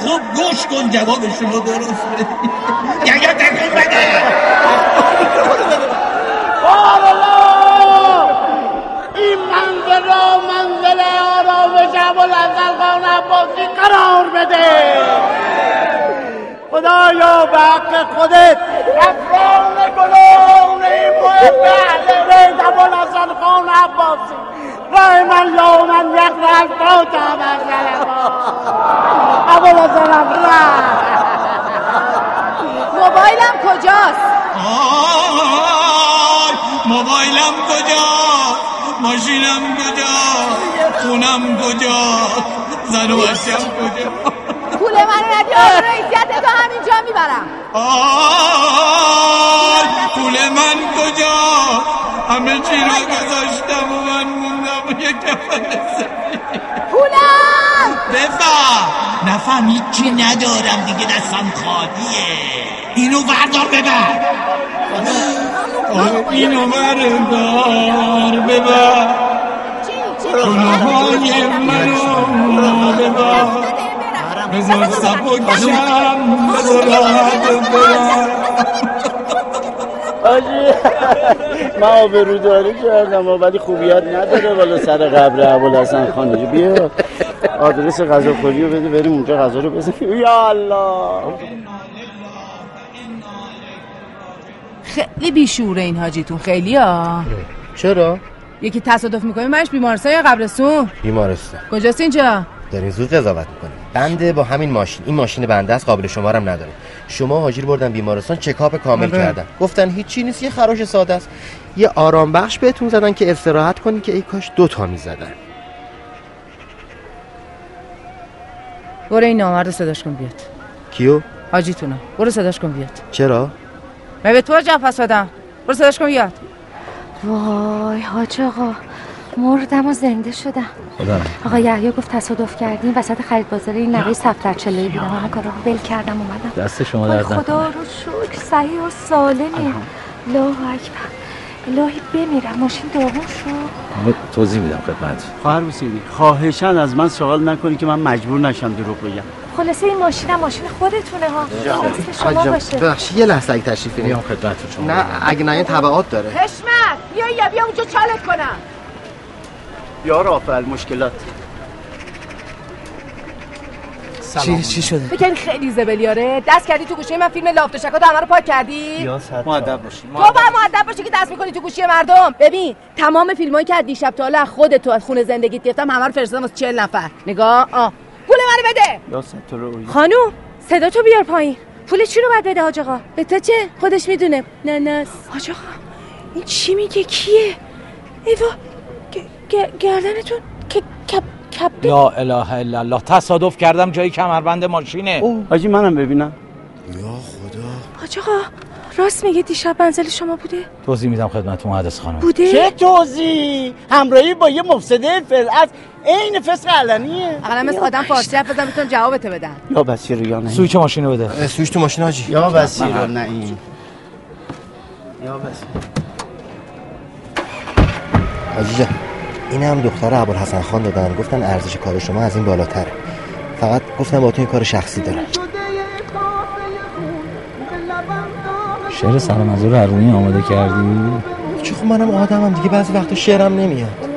خب گوش کن جوابشون رو درست بدی یه تکون بده بار الله این منزل را منزل آرامش ابوالحسن خان عباسی قرار بده خدایا به حق خودت غفران گناهان این محب اهل بیت ابوالحسن خان عباسی رای من یا من یک رای با تبر ابوالحسن موبایلم کجاست آی موبایلم کجاست ماشینم کجاست خونم کجاست زن و بچه‌م کجاست پول من ندی آب رئیسیت تو همینجا میبرم آی پول من کجاست همه چی رو گذاشتم و من موندم یک کفن سفید پولم بفهم نفهم هیچی ندارم دیگه دستم خالیه اینو بردار ببر اینو بردار ببر گناهای منو ببر بذار سبکشم بذار راحت برم آجی من آبروداری کردم ولی خوبیت نداره والا سر قبر ابوالحسن خان آجی بیا آدرس غذاخوری رو بده بریم اونجا غذا رو بزنیم یا الله خیلی بیشوره این حاجیتون خیلی ها چرا؟ یکی تصادف میکنیم منش بیمارستان یا قبرستون؟ بیمارستان کجاست اینجا؟ دارین زود قضاوت میکنیم بنده با همین ماشین این ماشین بنده است قابل شمارم نداره شما حاجی رو بردن بیمارستان چکاپ کامل کردن گفتن هیچی نیست یه خراش ساده است یه آرام بخش بهتون زدن که استراحت کنی که ای کاش دو تا میزدن برو این نامرد صداش کن بیاد کیو؟ حاجیتونه برو صداش کن بیاد چرا؟ من به تو جفت دادم برو صداش کن بیاد وای حاج آقا مردم و زنده شدم آقا یحیی گفت تصادف کردیم وسط خرید بازار این نوی صفدرچله‌ای بودم من کارو بل کردم اومدم دست شما درد نکنه خدا رو شکر صحیح و سالمی الله اکبر الهی بمیرم ماشین داغون شد توضیح میدم خدمت خواهر بوسیدی خواهشاً از من سوال نکنی که من مجبور نشم دروغ بگم خلاصه این ماشینم ماشین خودتونه ها شما باشه ببخشید یه لحظه اگه تشریف بیارین خدمتتون شما نه اگه نه این تبعات داره حشمت بیا اونجا چالت کنم یا رافعل مشکلات چی شده؟ فکر خیلی زبلیاره دست کردی تو گوشی من فیلم لافت و شکاتو همه رو پاک کردی؟ مؤدب باشی تو باید مؤدب باشی که دست میکنی تو گوشی مردم ببین تمام فیلمایی که از دیشب تا حالا خودت از خون زندگیت گرفتم همه رو فرستادم واسه 40 نفر نگاه پول منو بده یا ستاره خانوم صدا تو بیار پایین پول چی رو باید بده حاج آقا به تو چه خودش میدونه نه نه حاج آقا این چی میگه کیه ایوا گردنتون لا اله الا الله تصادف کردم جایی کمربند ماشینه حاجی منم ببینم یا خدا حاج آقا راست میگه دیشب منزل شما بوده توضیح میدم خدمتتون حدیث خانم بوده چه توضیح همراهی با یه مفسده فرعت عین فسق علنیه اقلا مثل آدم فارسی حرف بزنم میتونم جوابت بدم یا بسیر یا نه سویچ ماشین رو بده سویچ تو ماشین حاجی یا بسیر یا نه این یا بسیر حاجی این هم دختر ابوالحسن خان دادن، گفتن ارزش کار شما از این بالاتره، فقط گفتن با تو این کار شخصی دارم. شعر سرمزور ارونی آماده کردی؟ چه خب منم آدمم دیگه، بعضی وقتا شعرم نمیاد.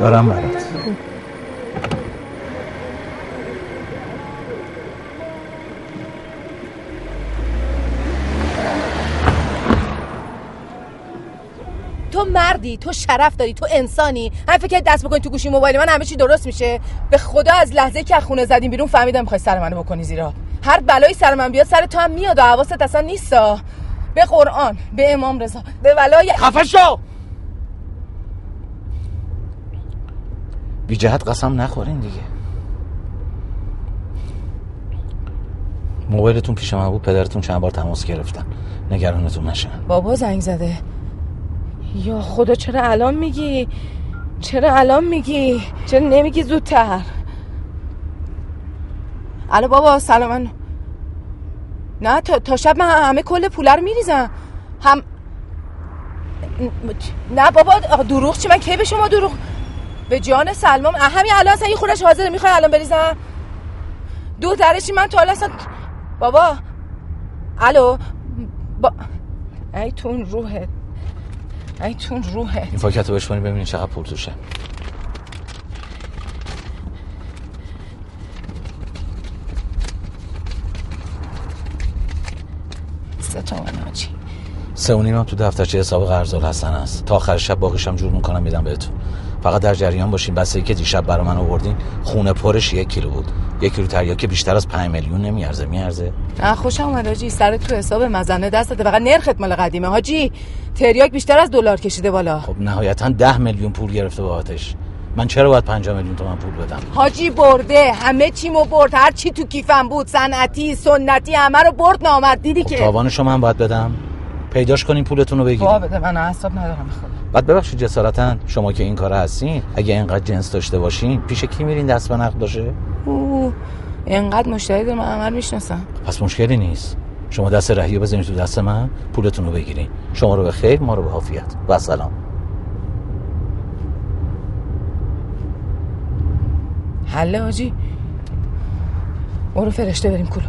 دارم برات. تو مردی، تو شرف داری، تو انسانی. همین فکر دست بکنی تو گوشی موبایل من همه چی درست میشه. به خدا از لحظه که از خونه زدیم بیرون فهمیدم میخوای سر منو بکنی زیرا. هر بلایی سر من بیاد سر تو هم میاد و حواست اصلا نیستا. به قرآن، به امام رضا، به ولای خفه شو. بی جهت قسم نخورین دیگه. موبایلتون پیش من بود، پدرتون چند بار تماس گرفتن، نگرانتون نشن. بابا زنگ زده. یا خدا چرا الان میگی؟ چرا نمیگی زودتر؟ الو بابا سلام. من نه تا شب من همه کل پوله رو میریزم. هم نه بابا دروغ چی؟ من کی به شما دروغ؟ به جان سلمان همین الان اصلا این خودش حاضره. میخوای الان بریزم دور درشی؟ من تا الان اصلا بابا الو با... ای تون روحت این پاکت رو بشماری ببینید چقدر پول توشه. $3 3.5 هم تو دفترچه حساب قرض الحسن است. تا آخر شب باقیشم جور میکنم میدم بهتون. فقط در جریان باشین بسایی که دیشب برای من آوردین خونه پرش 1 کیلو بود. 1 کیلو تریاک بیشتر از 5 میلیون نمیارزه. میارزه؟ آ خوشم اومد حاجی، سر تو حساب مزنه دست داده. فقط نرخت مال قدیمه حاجی. تریاک بیشتر از $1 کشیده بالا. خب نهایتاً 10 میلیون پول گرفته بابتش. من چرا باید 5 میلیون تومان پول بدم؟ حاجی برده، همه چیمو برد، هر چی تو کیفم بود، صنعتی، سنتی، همه رو برد. نامرد دیدی که تاوانشو من باید بدم. پیداش کنین پولتون رو بگیرید. بابا بده من اعصاب ندارم بخدا. بعد ببخشید جسارتاً شما که این کارا هستین، اگه اینقدر جنس داشته باشین پیش کی میرین دست به نقد باشه؟ او اینقدر مشتری دارم عمر میشناسم. پس مشکلی نیست. شما دست رهیو بزنید تو دست من، پولتون رو بگیرین. شما رو به خیر، ما رو به عافیت. با سلام. حله آجی برو فرشته بریم کلوب.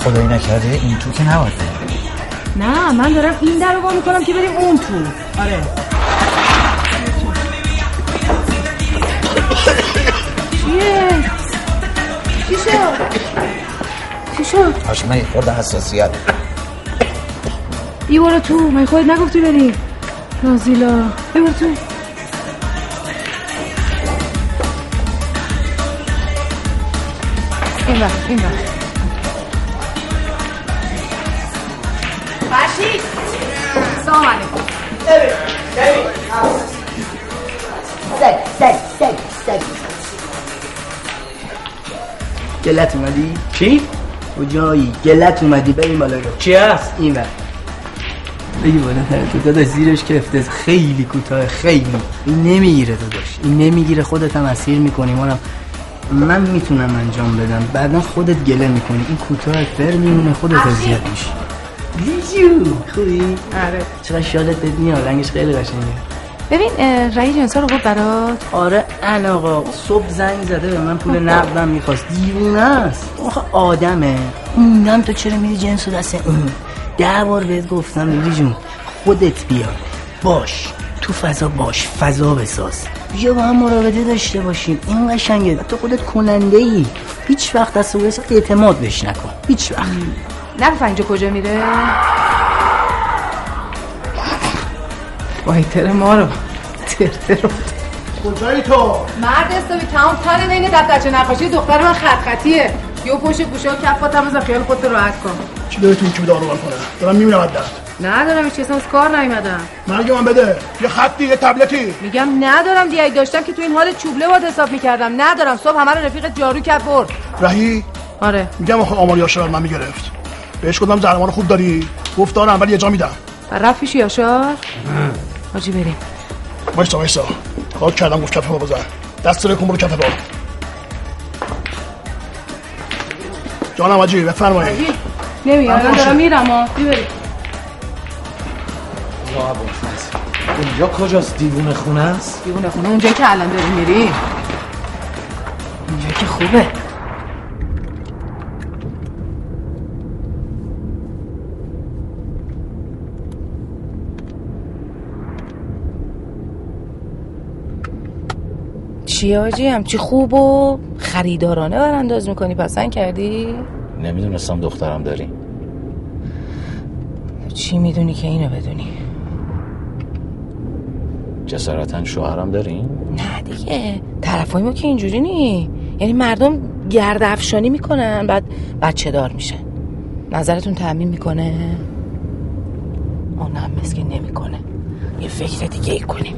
خدایی نکرده این تو که نباید بریم. نه من دارم این در رو وا میکنم که بریم اون تو. آره چیه؟ چی شد؟ هاشم یه خورده حساسیت. بیا برو تو، من خودت نگفتی بریم نازیلا؟ بیا برو تو. این وقت باشی سلام علیکم. سگ گلت اومدی؟ چی؟ کجایی؟ گلت اومدی بریم بالا. چی هست؟ این وقت بگی بالا تو داداش زیرش که افتز خیلی کوتاه. خیلی این نمیگیره داداش، این نمیگیره. خودت هم اسیر میکنی. من میتونم انجام بدم، بعدا خودت گله میکنی. این کوتاه فر میمونه، خودت اذیت میشی. لیجو خوبی؟ آره چرا شادت بدنی ها، رنگش خیلی قشنگه. ببین رئیس جنسا رو بود برات. آره آقا صبح زنگ زده به من پول نقدم میخواست. دیوونه است آخه آدمه. اونم تو چرا میری جنس رو دست اون؟ 10 بار بهت گفتم لیجو خودت بیا باش تو فضا، باش فضا بساز، بیا با هم مراوده داشته باشیم. این قشنگه. تو خودت کننده ای، هیچ وقت از اون اعتماد بهش نکن، هیچ وقت. نرفت اینجا کجا میره؟ وایتر ما رو ترتر بود. کجایی تو؟ مرد استوی تمام تنه نینه دفترچه نقاشی دختر من خطیه. یه پشت گوشه و کفات هم از خیال خودت راحت کن. چی داره تو این که به دارو بر کنه؟ دارم میمونم از دست. ندارم هیچ کسا از کار نیومدم. مرگ من بده. یه خطی یه تبلتی. میگم ندارم دیگه. اگه داشتم که تو این حال چوبله بود حساب می‌کردم. ندارم. صبح همه رو رفیقت جارو کرد برد. راهی؟ آره. میگم آخه آمار یاشار من میگرفت. بهش گفتم زرمان خوب داری؟ گفت دارم ولی یه جا میدم. رفت پیش یاشار؟ حاجی بریم. وایسا. خاک کردم گفت کفه بزن. دست رو کن برو کفه با. جانم حاجی بفرمایید. نمیاد. من دارم میرم ها. ببرید. آقا بفرست. اینجا کجاست؟ دیوونه خونه است؟ دیوونه خونه اونجایی که الان داری میری. اینجا که خوبه. چی آجی همچی خوب و خریدارانه برانداز میکنی؟ پسند کردی؟ نمیدونستم دخترم داری. چی میدونی که اینو بدونی؟ جسارتاً شوهرم داریم؟ نه دیگه طرفای ما که اینجوری نی، یعنی مردم گرد افشانی میکنن بعد بچه دار میشن. نظرتون تأمین میکنه؟ اونم مسکین نمیکنه. یه فکر دیگه ای کنیم.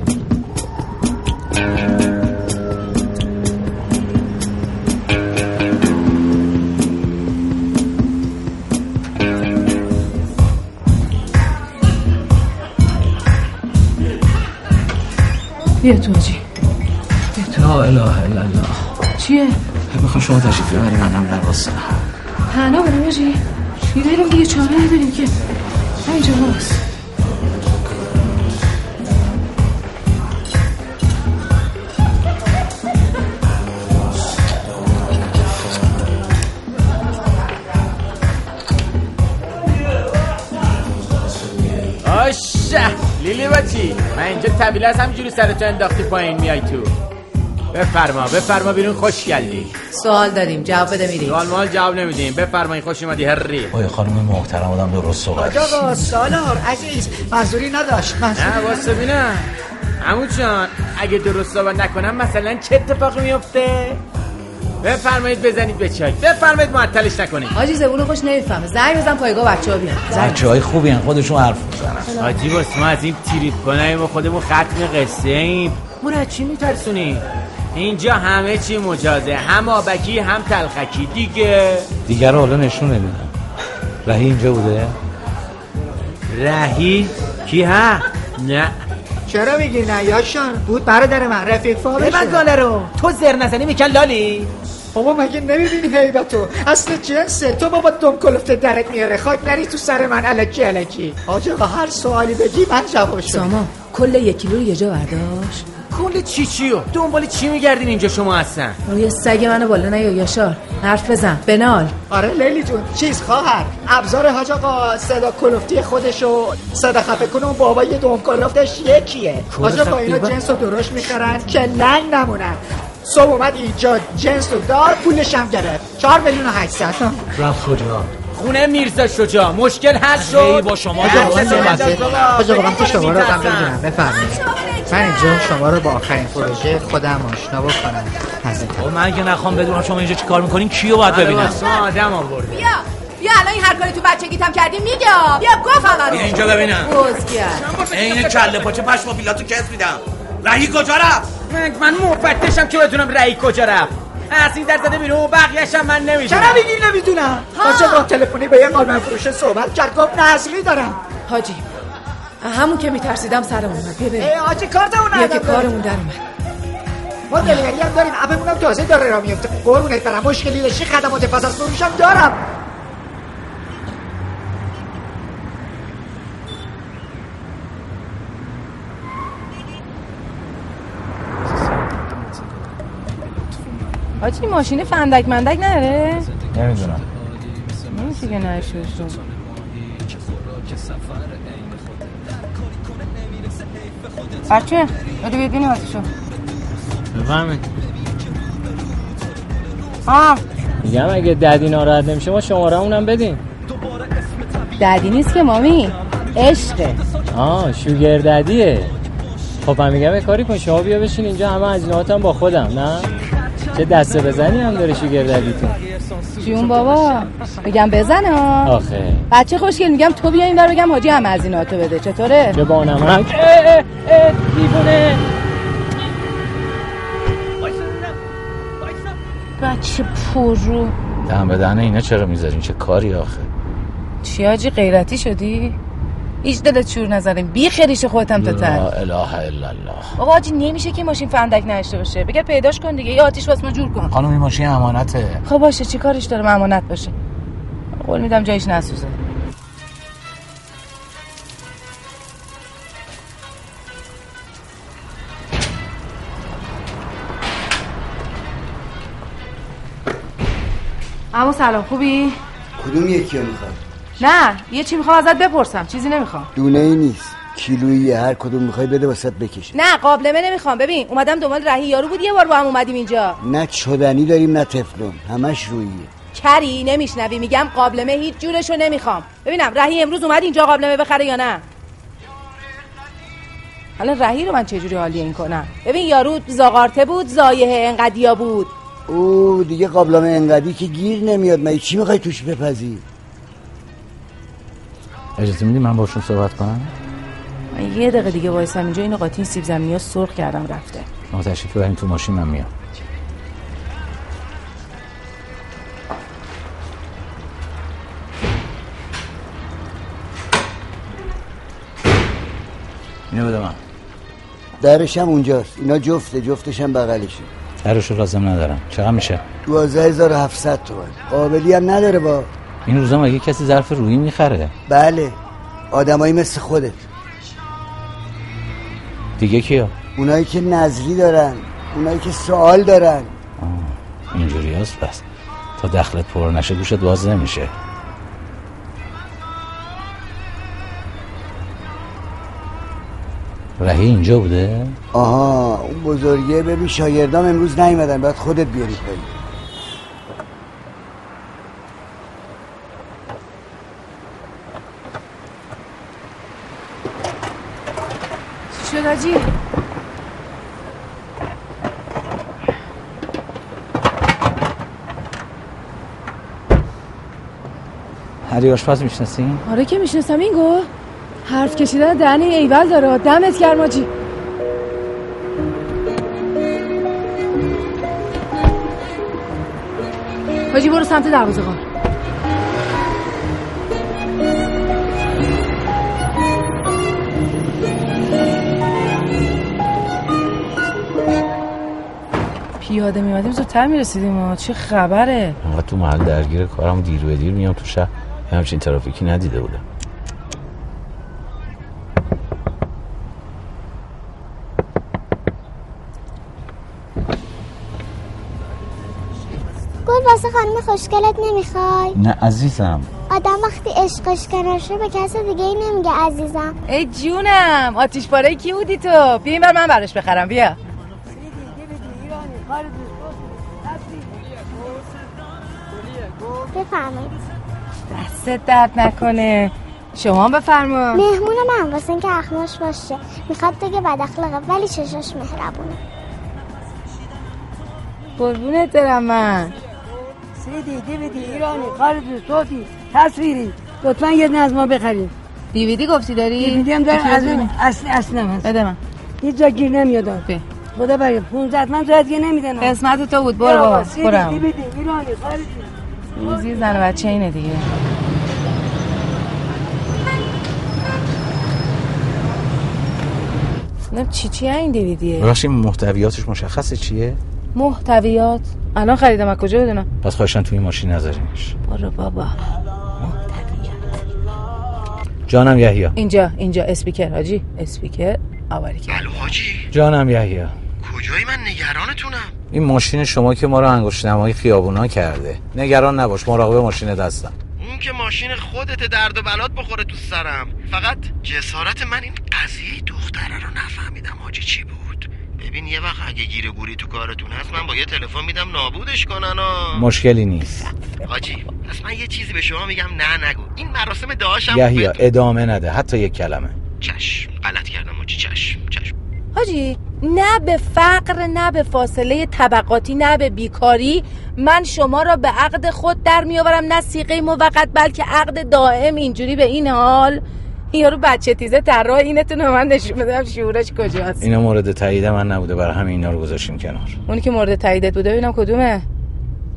بیا تو آجی. لا اله الا الله. چیه؟ بخوام شما تشریف ببرید من هم درواستم. تنها بریم آجی؟ چی بریم دیگه چاره نداریم که همینجا هاست. لیلی بچی من اینجا طویله از همینجوری سرتو انداختی پایین میای تو. بفرما بیرون. خوش گلدی. سوال داریم جواب بده میریم. سوال جواب نمیدیم. بفرما این خوش اومدی هری. آی خانم محترم آدم درست صحبت. آقا سالار عزیز منظوری نداشت. نه واسه ببینم عمو جان اگه درست صحبت نکنم مثلا چه اتفاقی میفته؟ بفرمایید بزنید به چای. بفرمایید معطلش نکنید. حاجی زبون خوش نمیفهمه. زنگ بزن پایگاه بچه‌ها بیان. بچه‌های خوبی ان خودشون حرف میزنن. حاجی واسه ما از این تریپ کنیم و خودمون ختم قصه ایم. مون چی میترسونی؟ اینجا همه چی مجازه. هم آبکی هم تلخکی دیگه رو حالا نشون نمیدم. راهی اینجا بوده؟ راهی کی ها؟ نه. چرا میگی نه یاشان؟ بود برادر من رفیق فاروش. من گاله رو تو زر نزنی میکن لالی. بابا مگه نمیبینی هیبتو؟ اصل جنسه تو بابا دم کلفته درت میاره. خاک نری تو سر من الکی. آقا هر سوالی بگی من جوابشو. سامان کل 1 کیلو رو یه جا برداشت. کل چیو؟ دنبال چی میگردین اینجا شما هستن؟ روی سگ منو بالا نیا یاشار. حرف بزن بنال. آره لیلی جون چیز خواهر. ابزار حاج آقا صدا کلفتی خودشو صدا خفه کنه و بابا یه دم کلفتش یکیه. حاج آقا اینا جنسو درست میخرن که لنگ نمونن. صبح اومد اینجا جنس رو دار پولش هم گرفت 4,800,000. رفت کجا؟ خونه میرزا شجاع. مشکل حل شد. ای با شما دارم صحبت. آقا واقعا تو شما رو قبول نمی‌کنم. بفرمایید. من اینجا شما رو با آخرین پروژه خودم آشنا بکنم. حزیتم. من اگه نخوام بدونم شما اینجا چیکار می‌کنین کیو باید ببینم؟ آدم آورد. بیا الان این هر کاری تو بچگیت هم کردی میگی. بیا گفت آقا. اینجا ببینم. بزگیر. این کله پاچه پشما بیلاتو کس میدم. رایی کجا رفت؟ من مفتشم که بدونم رایی کجا رفت. از این در زده بیرون بقیه‌ش هم من نمی‌دونم. چرا میگی نمی‌دونم؟ باشه با تلفنی به یه قالب فروش صحبت کرد گفت نظری دارم. حاجی همون که می‌ترسیدم سرمون اومد. ببین. ای حاجی کارتمون نداره. یکی کارمون در اومد. ما دلیلی هم داریم. اپمون هم تازه داره راه میفته. قربونت برم مشکلی داشتی خدمات پس از فروشم دارم. آجی ماشین فندک مندک نره؟ نمیدونم. نیستی که نره شدشون. بچه بده بیدینی حاضی شو بفرمید. میگم اگه ددی ناراحت نمیشه ما شماره اونم بدیم. ددی نیست که مامی عشقه. شوگر ددیه. خب من میگم یه کاری کن شما بیا بشین اینجا همه هزینه‌هاتم با خودم. نه؟ چه دسته بزنی هم داره شگردیتون. جون بابا میگم بزن ها. آخه بچه خوشگل میگم تو بیا این دار بگم حاجی هم از ایناتو بده. چطوره؟ چه با نمک؟ دیوونه. بچه پرو دهن به دهنه اینا چرا میذارین؟ چه کاری آخه؟ چی حاجی غیرتی شدی؟ هیچ دلت شور نذاریم بی خریش خودتم تا تن. لا اله الا الله. آقا حاجی نمیشه که ماشین فندک نشته باشه. بگه پیداش کن دیگه یا آتیش واسه ما جور کن. خانم این ماشین امانته. خب باشه چیکارش دارم امانت باشه. قول میدم جایش نسوزه. عمو سلام خوبی؟ کدوم یکی رو میخوای؟ نه یه چی میخوام ازت بپرسم. چیزی نمیخوام. دونه ای نیست کیلویی هر کدوم میخوای بده واسط بکشه. نه قابلمه نمیخوام. ببین اومدم دنبال راهی یارو بود یه بار با هم اومدیم اینجا. نه چدنی داریم نه تفلون همش رویه. کری نمیشنوی میگم قابلمه هیچ جورشو نمیخوام. ببینم راهی امروز اومد اینجا قابلمه بخره یا نه. حالا راهی رو من چه جوری حالی این کنم؟ ببین یارو زاغارته بود زایه انقدیا بود. او دیگه قابلمه انقدی که گیر نمیاد. من چی میخوای توش بپزی؟ اجازه میدی من باشون صحبت کنم؟ من یه دقیقه دیگه وایسم اینجا. اینو قاطی سیب زمینی ها سرخ کردم رفته. ما تشریف ببریم تو ماشین من میام. اینو بده من. درش هم اونجاست. اینا جفته جفتش هم بغلشه. درش رو لازم ندارم. چقدر میشه؟ 12700 تومن. قابلی هم نداره با. این روزا مگه کسی ظرف رویی میخره؟ بله آدمایی مثل خودت. دیگه کیا؟ اونایی که نظری دارن اونایی که سوال دارن. اینجوری هست بس. تا دخلت پر نشه گوشت باز نمیشه. راهی اینجا بوده؟ آها اون بزرگه. ببین شاگردام امروز نیومدن باید خودت بیاری پایی. شداجی هری آشپز میشناسین؟ آره که میشناسم. اینگو حرف کشیدن دهنه ایول داره. دمت گرم آجی. آجی برو سمت دروازه‌خوان. پیاده میمدیم زودتر میرسیدیم. ما چه خبره؟ من تو محل درگیر کارم دیر به دیر میام تو شهر. همچین ترافیکی ندیده بودم. خوشگلت نمیخوای؟ نه عزیزم. آدم وقتی عشقش کنشه به کس دیگه ای نمیگه عزیزم. ای جونم آتیش پاره کی بودی تو؟ بیا اینور من براش بخرم. بیا بفرمایید. دست درد نکنه. شما بفرما. مهمون من واسه اینکه اخماش باشه میخواد دیگه بد اخلاقه ولی چشاش مهربونه. قربونت برم من. دیویدی ایرانی خارج صوتی تصویری لطفا یه دونه از ما بخرید. دیویدی گفتی داری؟ دیویدی هم دارم. اصلا هست. بده من. هیچ جا گیر نمیاد. خدا برای 15 من جا دیگه نمیدن. قسمت تو بود. برو بابا برو. دیویدی ایرانی خارج روزی زن بچه اینه دیگه. نه چیه این دیویدیه؟ ببخشید محتویاتش مشخصه چیه؟ محتویات الان خریدم از کجا بدونم؟ پس خواهشن توی ماشین نذارینش. برو بابا. محتویات جانم یحیی. اینجا اسپیکر حاجی. اسپیکر آوری کرد. الو حاجی جانم یحیی. کجایی؟ من نگرانتونم. این ماشین شما که ما رو انگشت نمای خیابونا کرده. نگران نباش مراقب ماشین دستم. اون که ماشین خودت درد و بلات بخوره تو سرم. فقط جسارت من این قضیه دختره رو نفهمیدم حاجی چی بود. ببین یه وقت اگه گیره گوری تو کارتون هست من با یه تلفن میدم نابودش کنن و مشکلی نیست حاجی. پس من یه چیزی به شما میگم نه نگو. این مراسم دعاشم یحیی ادامه نده حتی یک کلمه. چشم غلط کردم حاجی. چشم حاجی نه به فقر، نه به فاصله طبقاتی، نه به بیکاری. من شما را به عقد خود در میآورم، نه صیغه موقت بلکه عقد دائم. اینجوری به این حال یارو بچه تیزه طراح اینتون رو من نشون بدم شعورش کجاست. اینا مورد تایید من نبوده، برای همین اینا رو گذاشتیم کنار. اون که مورد تاییدت بوده ببینم کدومه.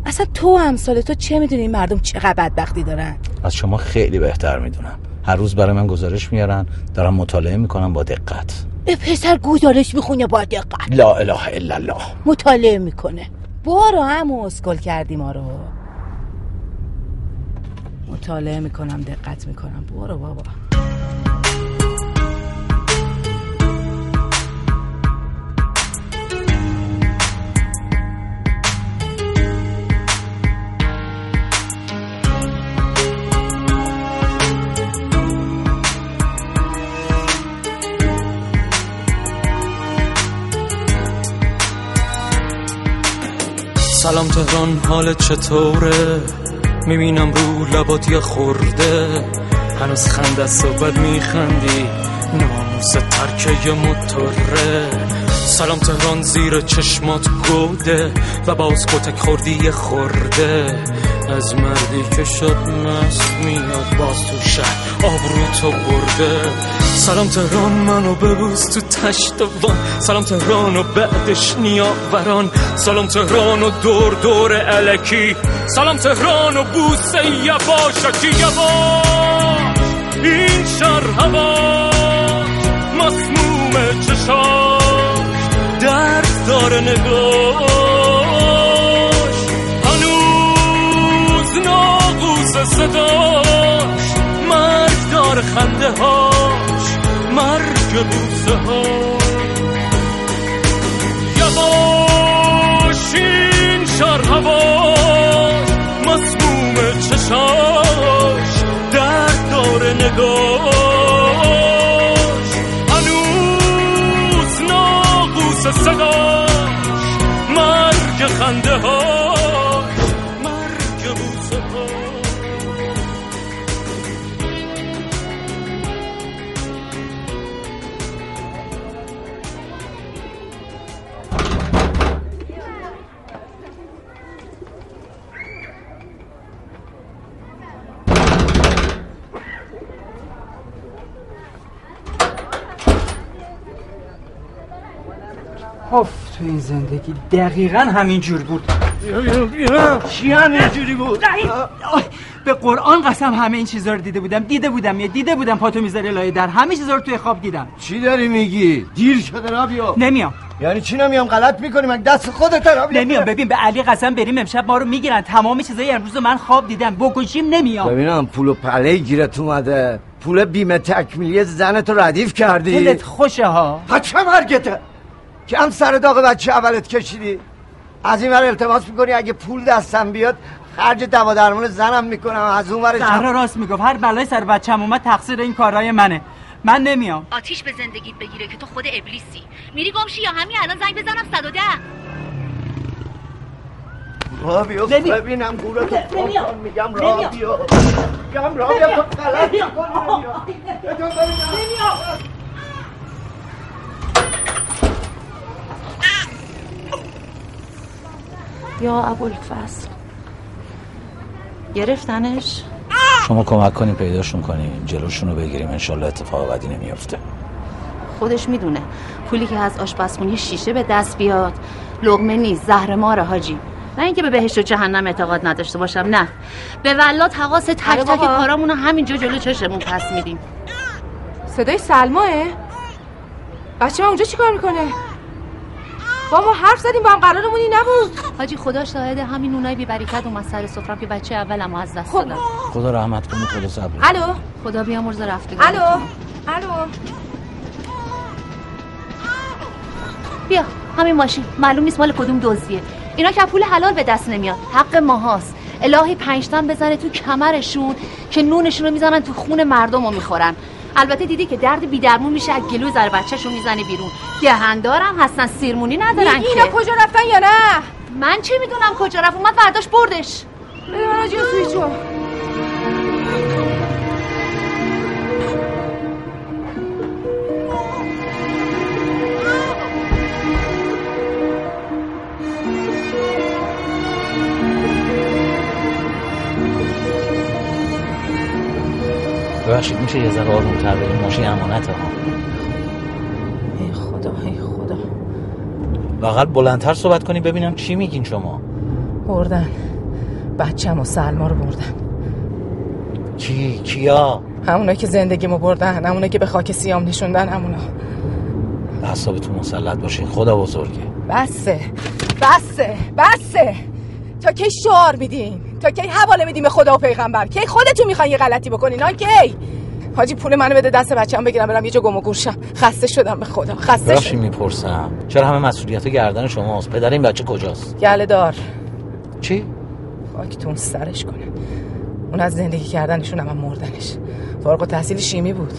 اصلا تو همسال تو چه میدونی این مردم چقدر بدبختی دارن؟ از شما خیلی بهتر میدونم. هر روز برای من گزارش میارن، دارم مطالعه میکنم با دقت. به پسر گزارش میخونه با دقت. لا اله الا الله. مطالعه میکنه. برو عمو اسکل کردی ما رو. مطالعه میکنم، دقت میکنم. برو بابا. سلام تهران، حالت چطوره؟ میبینم رو لبات یه خورده، هنوز خند از صحبت میخندی، ناموس ترکه موتوره. سلام تهران، زیر چشمات گوده و باز کتک خوردی یه خورده، از مردی که شد مست میاد باز تو شهر آبرو تو برده. سلام تهران، منو ببوس تو تشت وان، سلام تهران و بعدش نیاوران، سلام تهران و دور دور الکی، سلام تهران و بوس یواشکی. یواش این شهر هواش مسموم چشاش، درد داره نگاش، هنوز ناقوس صداش، مرگ داره خنده هاش، مرگ بوسه هاش. یواش این شهر هواش مسموم چشاش، درد داره نگاش، هنوز ناقوس صداش، مرگ خنده هاش. اوف، تو این زندگی دقیقاً همین جور بود. چیان اینجوری بود؟ به قرآن قسم همه این چیزا رو دیده بودم. پاتو میذاره لایه در، همه چیزا رو توی خواب دیدم. چی داری میگی؟ دیر شده رابیا. نمیام. یعنی چی نمیام؟ غلط میکنی، مگه دست خودت رابیا؟ نمیام. ببین به علی قسم، بریم امشب ما رو میگیرن. تمام چیزای امروز من خواب دیدم، بگوشیم نمیام. ببینم پول و پله گیرت اومده، پول بیمه تکمیلی زنت رو ردیف کردی. دلت خوشه ها. حتما هرگته کم سر داغ بچه اولت کشیدی. از این ور التماس میکنی اگه پول دستم بیاد خرج دوا درمان زنم میکنم، از اون ور زهرا راست میگفت، هر بلای سر بچه‌م اومد تقصیر این کارهای منه. من نمیام. آتیش به زندگیت بگیره که تو خود ابلیسی. میری گمشی یا همین الان زنگ بزنم 110؟ رابیا ببینم گورا تو پاکن. میگم رابیا، میگم رابیا تو غلط میکنی. نمیام. یا ابوالفضل گرفتنش؟ شما کمک کنین پیداشون کنین، جلوشون رو بگیریم، انشالله اتفاق بدی نمیفته. خودش میدونه پولی که از آشپزخونه شیشه به دست بیاد لقمه نیست، زهر ماره حاجی. نه اینکه به بهشت و جهنم اعتقاد نداشته باشم، نه به والله حواس تک تک کارامون رو همینجا جلو چشمون پس میدیم. صدای سلماه بچه من اونجا چیکار میکنه؟ با ما حرف زدیم، با هم قرارمون این نبود. حاجی خدا شاهده، همین اونای بی برکت اومد سر سفرم که بچه اولمو از دست دادن. خدا رحمت کنه، خدا صبر. الو خدا بیامرزه رفته. الو بیا همین ماشین، معلوم نیست مال کدوم دزدیه. اینا که پول حلال به دست نمیاد، حق ماهاست. الهی پنجتن بزنه تو کمرشون که نونشون رو میزنن تو خون مردمو میخورن. البته دیدی که درد بی‌درمون میشه، از گلوی زر بچه‌شو میزنه بیرون. دهندارم هستن، سیرمونی ندارن که. اینا کجا رفتن یا نه؟ من چه میدونم کجا رفت، اومد برداشت بردش. بده من آجی سویچو. ببخشید میشه یه ذره آروم‌تر بریم؟ ماشین امانته ها. ای خدا ای خدا. واقعا بلندتر صحبت کنی ببینم چی میگین شما. بردن بچه‌مو سلما رو بردن. کی؟ کیا؟ همونا که زندگیمو بردن، همونا که به خاک سیام نشوندن، همونا. اعصابتون مسلط باشین، خدا بزرگه. بسه بسه بسه. تا کی شعار میدین؟ تا کی حواله میدین به خدا و پیغمبر؟ کی خودتون میخواین یه غلطی بکنین؟ ها کی؟ حاجی پول منو بده دست بچه‌ام بگیرم برم یه جا گم و گور شم. خسته شدم به خدا، خسته شدم. چی میپرسم؟ چرا همه مسئولیتو گردن شماست؟ پدر این بچه کجاست؟ گله دار. چی؟ خاکتون سرش کنه. اون از زندگی کردنشون هم مردنش. فارغ التحصیل شیمی بود.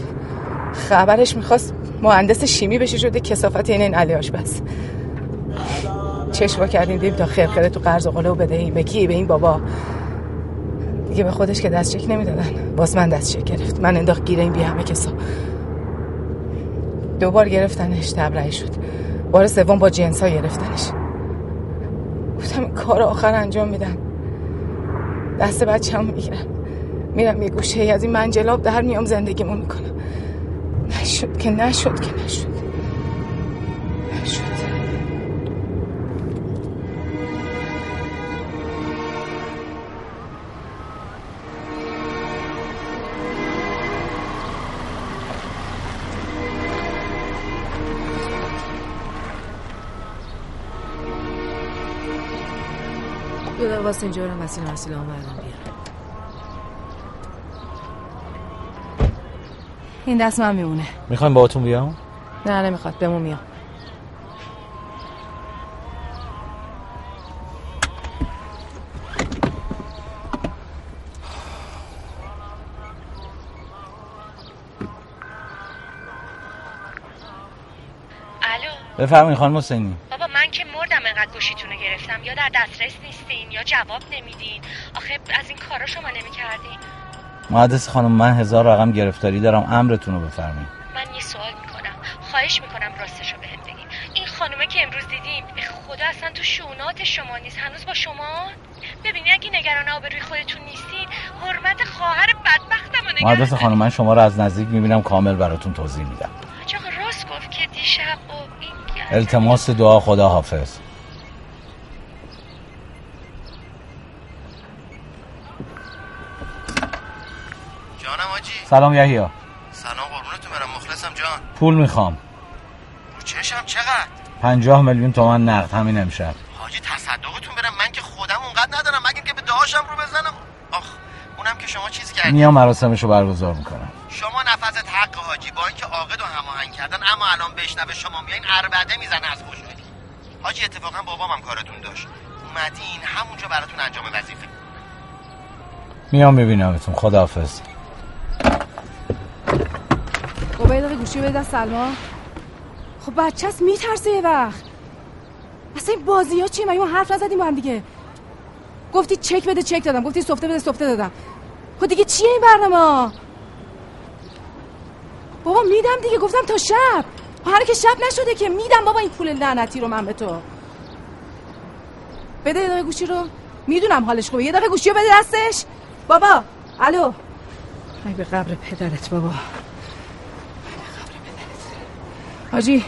خبرش میخواست مهندس شیمی بشه، شده کثافت این علیاش بس. چشوا کردیم دیم تا خرخره تو قرض و قله و بدهی. به کی؟ به این بابا دیگه. به خودش که دست چک نمیدادن، باز من دست چک گرفت. من انداخت گیر این بی همه کسا. دوبار گرفتنش، تبرئه شد. بار سوم با جنس ها گرفتنش. گفتم کار آخر انجام میدم، دست بچه‌ام میگیرم میرم یه گوشه از این منجلاب در میام زندگیمون میکنم. نشد که نشد که نشد نشد. دو واسه اینجا رو وسیله وسیله آوردم بیارم. این دست من میمونه. میخوایم باهاتون بیام؟ نه نمیخواد، بمون میام. الو. بفرمایید خانم حسینی. بابا من که مردم انقدر گوشیتون رو گرفتم، یا در دسترس نیستین یا جواب نمیدین. آخه از این کارا شما نمی‌کردین. مهندس خانم من 1000 رقم گرفتاری دارم، امرتون رو بفرمایید. من یه سوال میکنم، خواهش میکنم راستش رو بهم بگین. این خانومه که امروز دیدیم، خدا اصلا تو شونات شما نیست، هنوز با شما. ببینید اگه نگران آبروی خودتون نیستید، حرمت خواهر بدبختم نگران. مهندس خانم من شما رو از نزدیک میبینم، کامل براتون توضیح میدم. چرا راست گفت که دیشب و این التماس دعا خدا حافظ. سلام یحیی. سلام قربونتون برم، مخلصم جان. پول میخوام. رو چشم. چقدر؟ 50 میلیون تومان نقد همین امشب. حاجی تصدقتون برم، من که خودم اونقدر ندارم، مگر اینکه به دهاشم رو بزنم. آخ اونم که شما چیز کردید. میام مراسمشو برگزار میکنم. شما نفست حق حاجی، با اینکه عاقد و هماهنگ کردن، اما الان بشنوه شما میایین اربده میزنه از خوشحالی. حاجی اتفاقا بابامم کارتون داشت، اومدین همونجا براتون انجام وظیفه. میام ببینمتون، خداحافظ. بابا دقیقه گوشی بده دست سلما. خب بچه هست میترسه یه وقت. اصلا این بازی ها چیه؟ مگه ما حرف نزدیم با هم دیگه؟ گفتی چک بده چک دادم، گفتی سفته بده سفته دادم. خب دیگه چیه این برنامه؟ بابا میدم دیگه، گفتم تا شب. هر که شب نشده که میدم بابا این پول لعنتی رو من به تو. بده یه دقیقه گوشی رو، میدونم حالش خوبه. یه دقیقه گوشی رو بده دستش. بابا الو. ای به قبر پدرت بابا. حاجی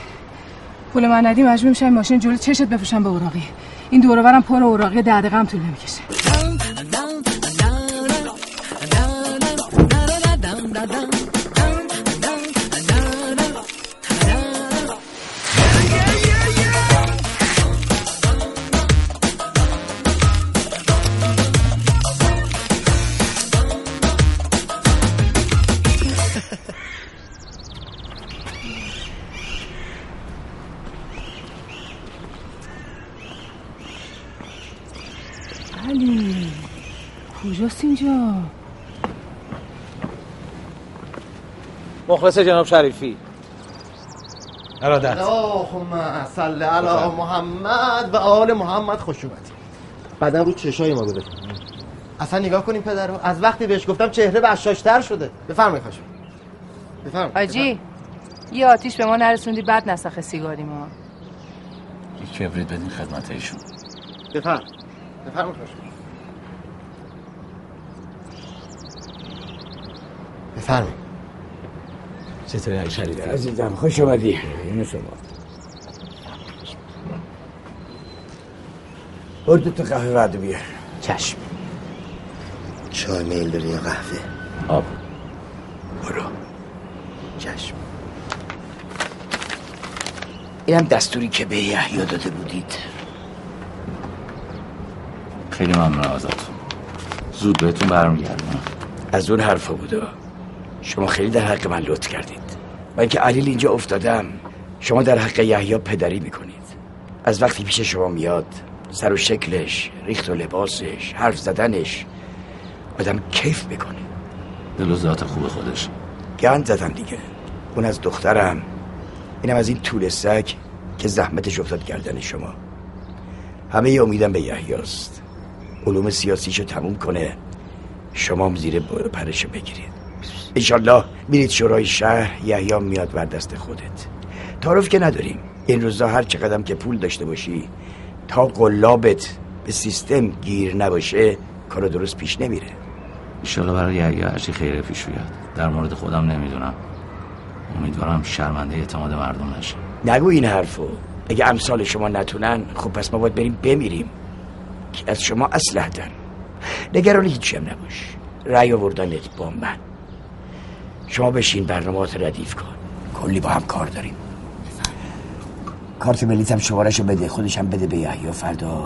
پول من ندی مجبور میشم ماشین جلوی چشت بفروشم به اوراقی. این دور و برم پر اوراقی، 10 دقیقه هم طول نمیکشه. کجاست اینجا؟ مخلص جناب شریفی ارادت. اللهم صل علی محمد و آل محمد. خوش اومدید. بعدن رو چشای ما بده. اصلا نگاه کنین پدر رو، از وقتی بهش گفتم چهره بشاشتر شده. بفرمایید خواهش می‌کنم. حاجی یه آتیش به ما نرسوندی، بعد نسخ سیگاری ما. یک کبریت بدین خدمت ایشون. بفرمایید خواهش. بفرمایید. چطوری حاج شریف عزیزم؟ خوش اومدی. اینو شما برد تو قهوه بعدو بیار. چشم. چای میل داری یا قهوه؟ آب. برو. چشم. اینم دستوری که به یحیی داده بودید. خیلی ممنونم ازتون. زود بهتون برمیگردم. از اون حرفا بوده. شما خیلی در حق من لطف کردید. من که علیل اینجا افتادم، شما در حق یحیی پدری میکنید. از وقتی پیش شما میاد، سر و شکلش، ریخت و لباسش، حرف زدنش، آدم کیف میکنه. دل و ذات خوب خودش. گند زدم دیگه. اون از دخترم، اینم از این طول سگ که زحمتش افتاد گردن شما. همه ی امیدم به یحیی است. علوم سیاسیشو تموم کنه، شما هم زیر پرش بگیرید. انشالله میرید شورای شهر، یحیی میاد بر دست خودت. تعارف که نداریم. این روزا هر چقدرم که پول داشته باشی، تا قلابت به سیستم گیر نباشه، کارو درست پیش نمیره. انشالله برای یحیی هرچی خیره پیش بیاد. در مورد خودم نمیدونم، امیدوارم شرمنده اعتماد مردم نشه. نگو این حرفو. اگه امثال شما نتونن، خب پس ما باید بریم بمیریم که از شما اصلاً. نگران هیچی هم نباش. رأی آوردنت با من. شما بشین برنامه‌ات ردیف کن، کلی با هم کار داریم. کارت بلیط هم شماره‌شو بده، خودش هم بده به یحیی. فردا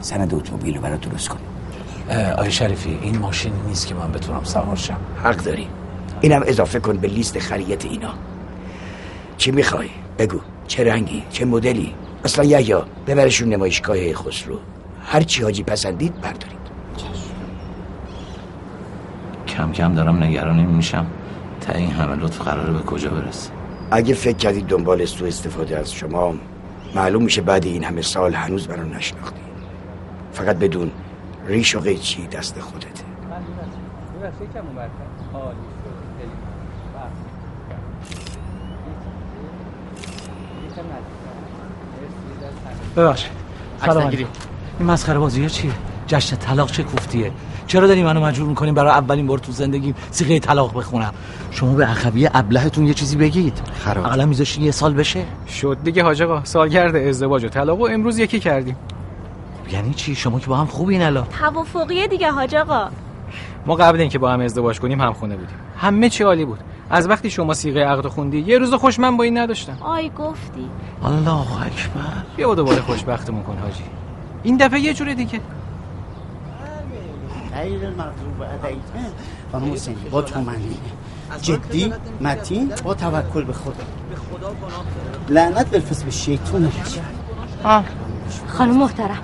سند اتومبیل رو برات درست کن. آقای شریفی، این ماشین نیست که من بتونم سوار شم. حق داری. اینم اضافه کن به لیست خرید اینا. چی میخوای؟ بگو. چه رنگی؟ چه مدلی؟ اصلا یحیی ببرشون نمایشگاه خسرو. هر چی حاجی پسندید بردارید. کم کم دارم نگران میشم تا این همه لطف قراره به کجا برسه. اگه فکر کردید دنبال سوء استفاده از شما، معلوم میشه بعد این همه سال هنوز منو نشناختی. فقط بدون ریش و قیچی دست خودته. ببخشید. سلام علیکم. این مسخره بازیه چیه؟ جشن طلاق چه کوفتیه؟ چرا داری منو مجبور میکنین برای اولین بار تو زندگیم صیغه طلاق بخونم؟ شما به عقبی ابلهتون یه چیزی بگید. حداقل میذاشین یه سال بشه. شد دیگه حاج آقا، سالگرد ازدواج و طلاقو امروز یکی کردیم. یعنی چی؟ شما که با هم خوبین الان. توافقیه دیگه حاج آقا. ما قبل اینکه با هم ازدواج کنیم هم خونه بودیم. همه چی عالی بود. از وقتی شما صیغه عقد خوندی، یه روز خوش من با این نداشتم. آی گفتی. الله اکبر. بیا دوباره خوشبختمون کن حاجی. این دفعه یه جوره دیگه. غیر مطلوب عدیه خانم حسین با تومنی جدی متین با توکل به خدا. لعنت بالفسق شیطان. خانم محترم،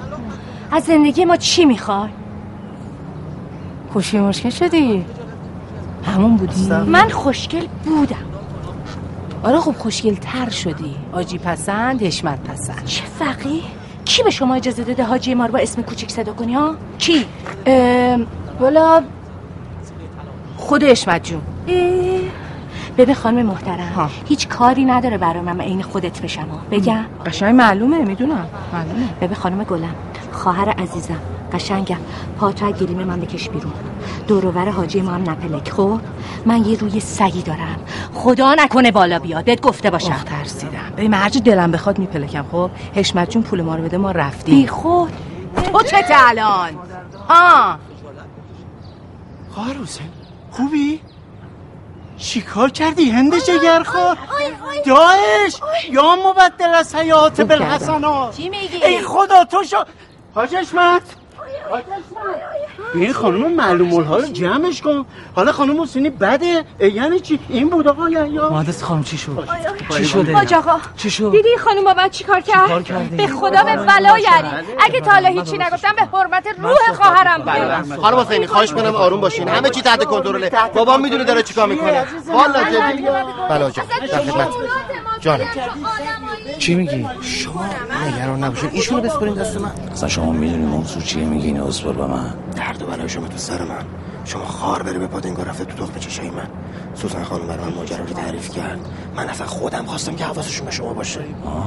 از زندگی ما چی میخوای؟ خوشی مشکل شدی؟ همون بودی؟ من خوشگل بودم. آره خب خوشگل تر شدی. آجی پسند، حشمت پسند. چه فقی؟ کی به شما اجازه داده حاجی ما رو با اسم کوچیک صدا کنی ها؟ کی؟ والا خود حشمت جون. ببین خانم محترم ها، هیچ کاری نداره برای من عین خودت بشم. بگم قشنگ معلومه. میدونم معلومه. ببین خانم گلم، خواهر عزیزم قشنگم، پاتو از گلیم من بکش بیرون. دور و بر حاجی ما هم نپلک. خب من یه روی سگی دارم، خدا نکنه بالا بیاد. بهت گفته باشم. ترسیدم. ببین هر جو دلم بخواد میپلکم. خب حشمت جون پول ما رو بده، ما رفتیم. بی خود تو چه الان ها؟ خواهر حسین خوبی؟ چیکار کردی هند جگرخوار؟ داعش یا مبدل از حیات بالحسنات. چی میگی؟ ای خدا تو شو. حاج حشمت، ببین خانم معلوم الحال جمعش کن. حالا خانم حسینی بده. یعنی چی این بود آقا یحیی؟ مهندس خانم چی شد؟ چی شده؟ حاج آقا چی شد؟ دیدی خانم بابا چیکار کرد؟ به خدا به بلا یری. اگه تا حالا هیچی نگفتم به حرمت روح خواهرم بود. خانم حسینی خواهش کنم آروم باشین. همه چی تحت کنترله. بابام میدونه داره چیکار میکنه. والله جدی. بلا جان در خدمت جان. چی میگی؟ شما نگران نباشید. ایشونو بسپرین دست من. اصلا شما میدونید موضوع چیه؟ میگین اصبر با من. درد و بلای شما تو سر من. شما خار بره به پادنگا رفته تو تخم چشای من. سوزن خانم برای من ماجرا رو تعریف کرد. من اصلا خودم خواستم که حواسشون به شما باشه.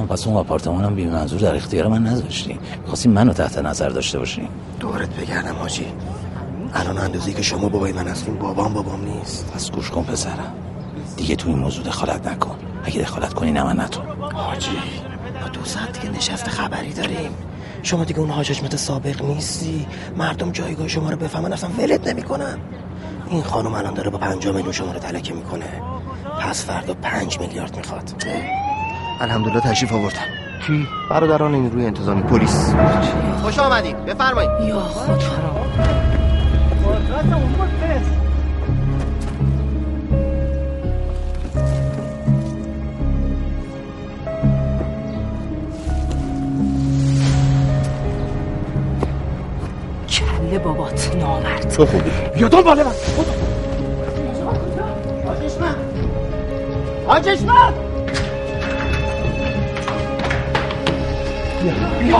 پس اون آپارتمانم بی منظور در اختیار من نذاشتین. می‌خواستین منو تحت نظر داشته باشین. دورت بگردم حاجی. الان اندازه‌ای که شما بابای من هستین بابام نیست. پس گوش کن پسرم، دیگه تو این موضوع دخالت نکن. اگه دخالت کنی نمنتون حاجی. ما 2 ساعت دیگه نشست خبری داریم. شما دیگه اون حاج حشمت سابق نیستی. مردم جایگاه شما رو بفهمن اصلا ولت نمی‌کنن. این خانم الان داره با 5 میلیون شما رو تلکه میکنه. پس فردا 5 میلیارد میخواد. الحمدلله تشریف آوردن. کی؟ برادران این روی انتظامی پلیس. خوش آمدید. بفرمایید. یا خدا. کله بابات نامرد. تو خوبی. بیا دنباله من. حاج حشمت بیا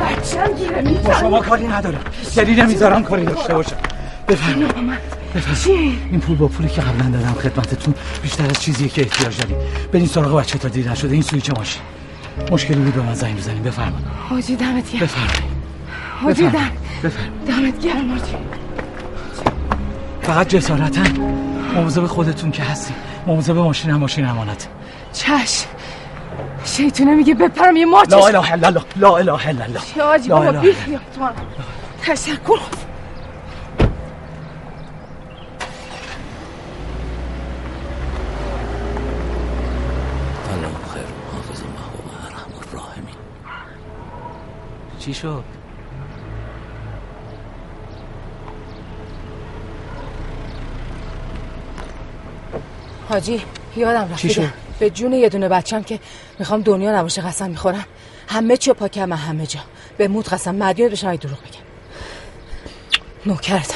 بچم گیره میزن. شما کاری نداره، سری نمیذارم کاری داشته باشم. بفرمایید. این پول با پولی که قبلا دادم خدمتتون بیشتر از چیزیه که احتیاج داریم. بریم سراغ بچه تا دیر نشده. این سوی چه ماشین مشکلی بود به من زنگ بزنیم. بفرمایید حاجی. دمت گرم. بفرمایید حاجی. دمت گرم حاجی. فقط جسارتاً مواظب خودتون که هستین، مواظب ماشین امانت. چش شیطونه میگه بپرم یه ماچش. لا اله الا الله. لا اله الا الله. چه آجی بابا بی خیال تو. تشکر. الله خیر حافظ محبوب ارحم الراحمین. چی شد؟ حاجی یادم رفت به جون یه دونه بچم که میخوام دنیا نباشه قسم میخورم همه چی پاکم. همه جا به موت قسم مدیون بشم اگه دروغ بگم. نوکرتم.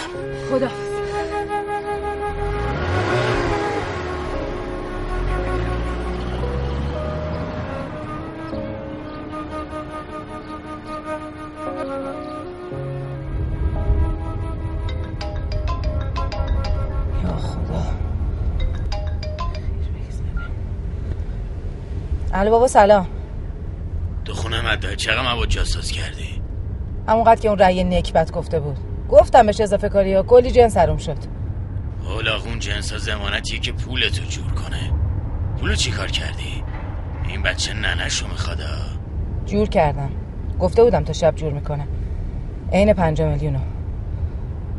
خدا الو بابا سلام. تو خونه مدل چقدر مواد جاساز کردی؟ همونقدر که اون رأی نکبت گفته بود. گفتم بهش اضافه کاری ها کلی جنس حروم شد. اولاغون جنس ها ضمانتیه که پولتو جور کنه. پولو چی کار کردی؟ این بچه ننش رو میخواد. جور کردم. گفته بودم تا شب جور میکنه. عین 5 میلیونو.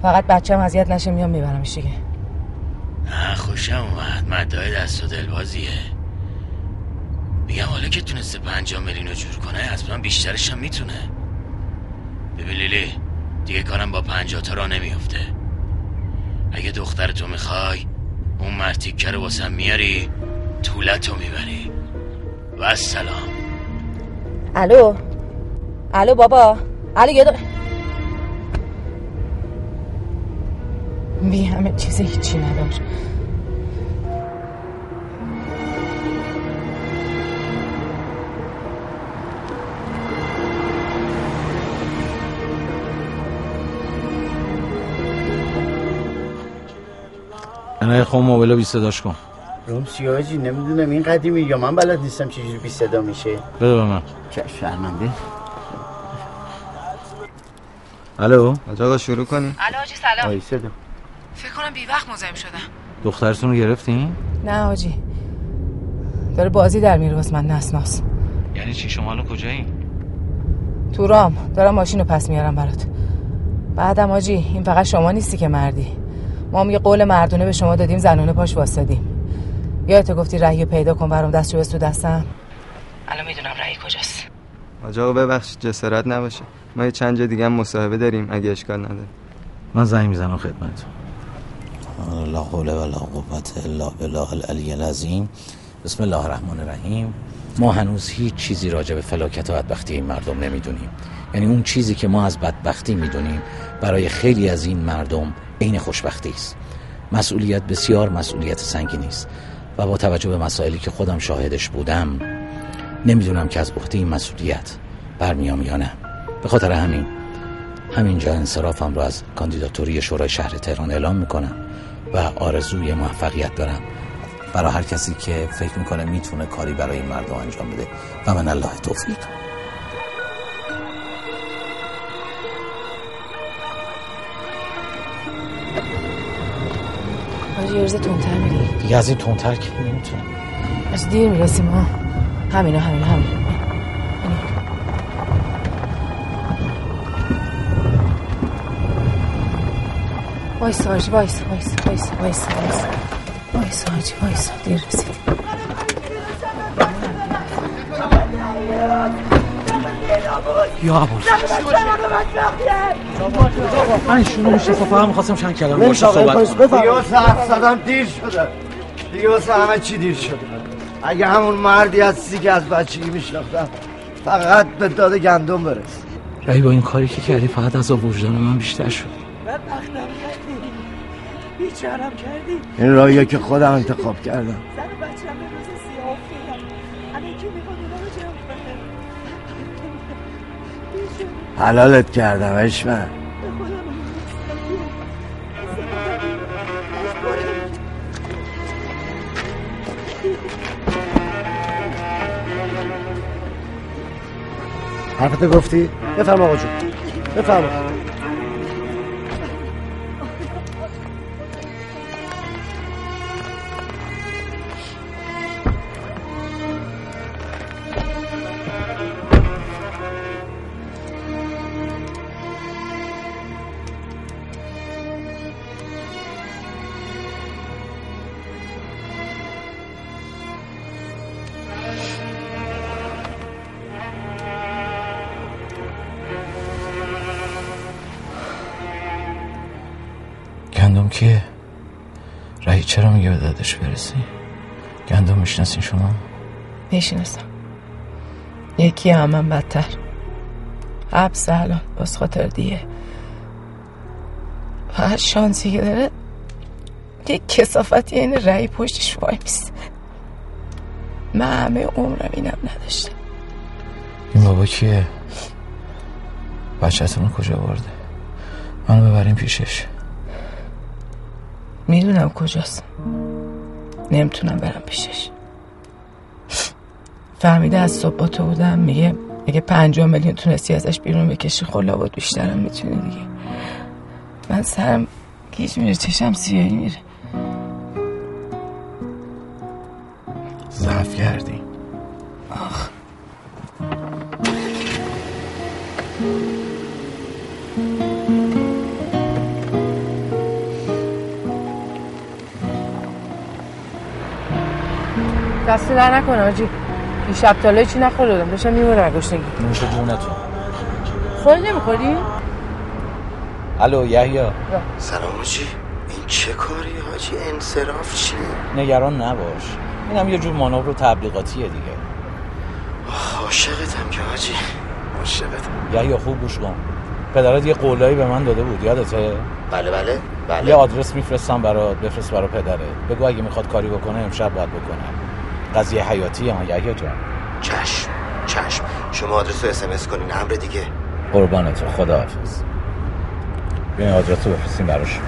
فقط بچه‌م اذیت نشه میام میبرمش دیگه. خوشم اومد. مدل دست و دلبازیه. میگم حالا که تونسته 5 میلیون جور کنه از من بیشترش هم میتونه. ببین لیلی دیگه کارم با 50 تا را نمیفته. اگه دخترتو میخوای اون مرتیکه رو واسم میاری طولتو میبری و سلام. الو بابا. الو یه بی همه چیزه هیچی ندار. نه خب موبایلو بی صداش کن. رومسیاجی نمیدونم این قدیمی یا من بلد نیستم چجوری بی صدا میشه. بده به من. چه شرمنده. الو آقا شروع کنی. الو حاجی سلام. وای صدا. فکر کنم بی وقت مزاحم شدم. دخترتون رو گرفتین؟ نه حاجی. داره بازی در میره واسه من نسناس. یعنی چی شما الان کجایی؟ تو رام دارم ماشینو پس میارم برات. بعدم حاجی این فقط شما نیستی که مردی. ما هم یه قول مردونه به شما دادیم زنونه پاش واسادیم. یادت گفتی رأی پیدا کن برام دستشو بس تو دستم. الان میدونم رأی کجاست. آقا ببخشید جسارت نباشه. ما یه چند جا دیگه هم مصاحبه داریم اگه اشکال نداره. من زنگ میزنم خدمتتون. لا حول ولا قوة الا بالله العلی العظیم. بسم الله الرحمن الرحیم. ما هنوز هیچ چیزی راجع به فلاکت و بدبختی این مردم نمیدونیم. یعنی اون چیزی که ما از بدبختی میدونیم برای خیلی از این مردم این خوشبختی است. مسئولیت بسیار مسئولیت سنگینی است و با توجه به مسائلی که خودم شاهدش بودم نمیدونم که از عهده این مسئولیت برمیام یا نه. به خاطر همینجا انصرافم رو از کاندیداتوری شورای شهر تهران اعلام میکنم و آرزوی موفقیت دارم برای هر کسی که فکر میکنه میتونه کاری برای این مردم انجام بده. و من الله توفیق. یه ارزه تونتر میری دیگه. از این تونتر که نمیتونم. از دیر میرسیم ها. همین وایس دیر رسید. یا ابوالحسن من شروع میشه فقط می‌خواستم چند کلمه باهاش صحبت کنم. یا صاحب صدام دیر شده دیگه، واسه همه چی دیر شده. اگه همون مردی هستی که از بچگی میشناختم فقط به داد گندم برس. رای با این کاری که کردی فقط از وجدان من بیشتر شد. بدبختم کردی، بیچاره‌ام کردی. این راهیه که خودم انتخاب کردم. حلالت کردم عشقم. حرفتو گفتی؟ بفرما آقا جون، بفرما. که رای چرا میگه به دادش برسی؟ گندم میشناسین شما؟ میشناسم. یکی همم بدتر حبس الان باز خاطر دیه. هر شانسی که داره یک کسافتی این رای پشتش وای میسته. من همه عمرم اینم نداشتم. این بابا کیه؟ بچه‌تون کجا برده؟ منو ببرین پیشش. میدونم کجاست، نمیتونم برم پیشش. فهمیده از صبح با تو بودم، میگه اگه 5 میلیون تونستی ازش بیرون بکشی خلابات بیشترم میتونی دیگه. من سرم گیج میره، چشم سیاهی میره. ضعف کردی آخ. دست در نکنه آجی، این شب تاله چی نخورده دادم، داشتم میمونه نگاشتنگی. نوشه جونتون. خوری نمیخوری؟ الو یحیی. سلام آجی. این چه کاری آجی؟ انصراف چی؟ نگران نباش، اینم یه جور مانور تبلیغاتیه دیگه. عاشقتم که آجی، عاشقتم. یحیی خوب گوش کن، پدرت یه قولایی به من داده بود، یادته؟ بله. یه آدرس میفرستم برات، بفرست برا پدرت. بگو اگه میخواد کاری بکنه امشب باید بکنه. قضیه حیاتی هم یه جان. چشم شما آدرس رو SMS کنین. امر دیگه قربانتو، خداحافظ. بیاین آدرس رو بفرستیم براش.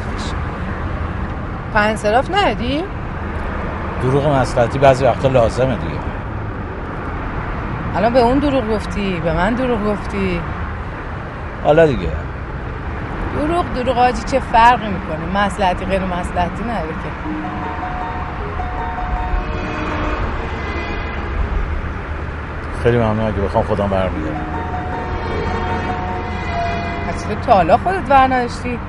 5 صرف ندی؟ دروغ مسلحتی بعضی وقتا لازمه دیگه. الان به اون دروغ گفتی، به من دروغ گفتی. حالا دیگه دروغ آجی چه فرقی میکنه؟ مسلحتی غیر مسلحتی نداره که. خیلی ممنون. اگه بخوام خودم برمیدارم. از تو تا حالا خودت برنداشتی؟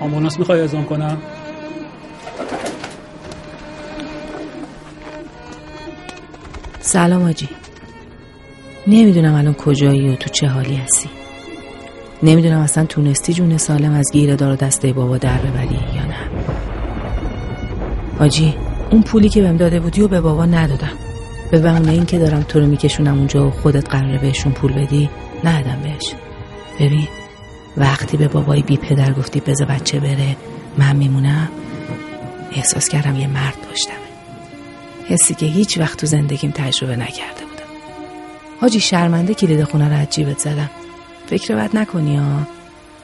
آمبولانس میخوای اعزام کنم؟ سلام آجی. نمیدونم الان کجایی و تو چه حالی هستی. نمیدونم اصلا تونستی جون سالم از گیردار دسته بابا در ببری یا نه. حاجی اون پولی که بهم داده بودی و به بابا ندادم، به بهونه این که دارم تو رو میکشونم اونجا و خودت قراره بهشون پول بدی ندادم بهش. ببین وقتی به بابای بی پدر گفتی بذار بچه بره من میمونم، احساس کردم یه مرد پشتمه، حسی که هیچ وقت تو زندگیم تجربه نکرده بودم. حاجی شرمنده کلید خونه رو از جیبت زدم، فکر بد نکنی ها.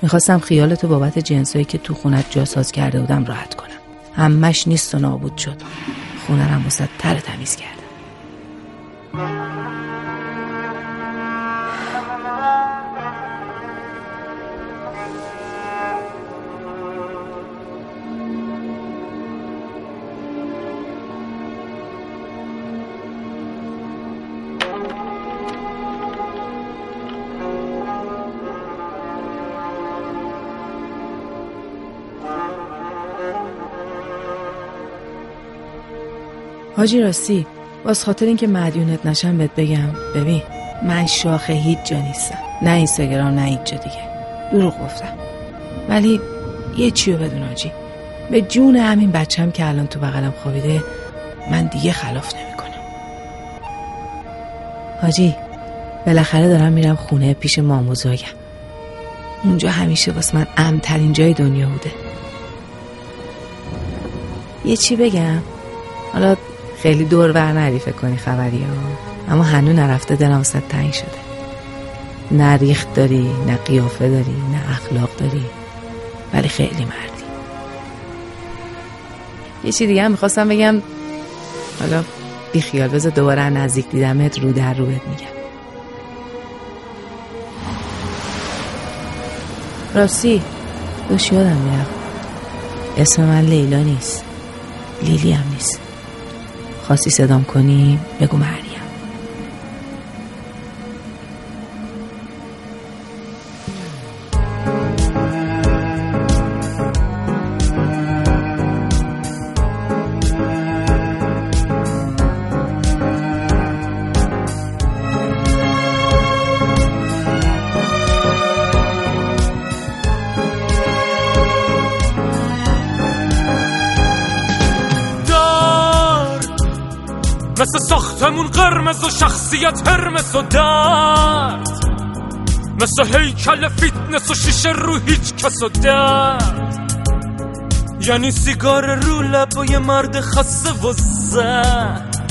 میخواستم خیالتو بابت جنسایی که تو خونت جاساز کرده بودم راحت کنم. همش نیست و نابود شد، خونه رو مستتر تمیز کردم. حاجی راستی باز خاطر این که مدیونت نشم بهت بگم، ببین من شاخه هیچ جا نیستم، نه اینستاگرام نه هیچ جا دیگه، دروغ گفتم. ولی یه چیو بدون حاجی، به جون همین بچم که الان تو بغلم خوابیده من دیگه خلاف نمیکنم. حاجی بالاخره دارم میرم خونه پیش مام بزرگم، اونجا همیشه واسه من امن‌ترین جای دنیا بوده. یه چی بگم، حالا خیلی دور بر نری فکر کنی خبری ها، اما هنو نرفته دلم صد تنگ شده. نه ریخت داری، نه قیافه داری، نه اخلاق داری، ولی خیلی مردی. یه چی دیگه هم میخواستم بگم، حالا بیخیال بذار دوباره نزدیک دیدمت رو در رو بهت میگم. راستی داشت یادم میرم اسم من لیلا نیست، لیلی هم نیست، خواستی صدام کنی بگو مریم. مثل ساختمون قرمز و شخصیت هرمز و درد، مثل هیکل فیتنس و شیشه رو هیچ کس و درد، یعنی سیگار رو لب و یه مرد خسته و زد.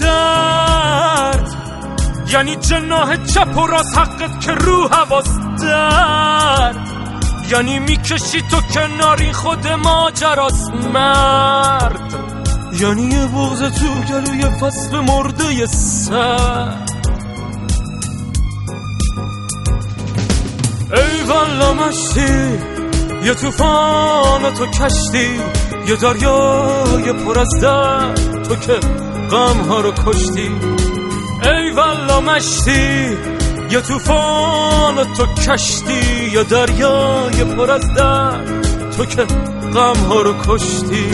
درد یعنی جناح چپ و راست حقت که رو حواست، درد یعنی میکشی تو کناری خود ماجراست. مرد یعنی یه بغض تو گلوی فصل مرده یه سر. ای والا مشتی یه توفان تو کشتی، یه دریای پر از درد تو که غمها رو کشتی. ای والا مشتی یه توفان تو کشتی، یه دریای پر از درد تو که غمها رو کشتی.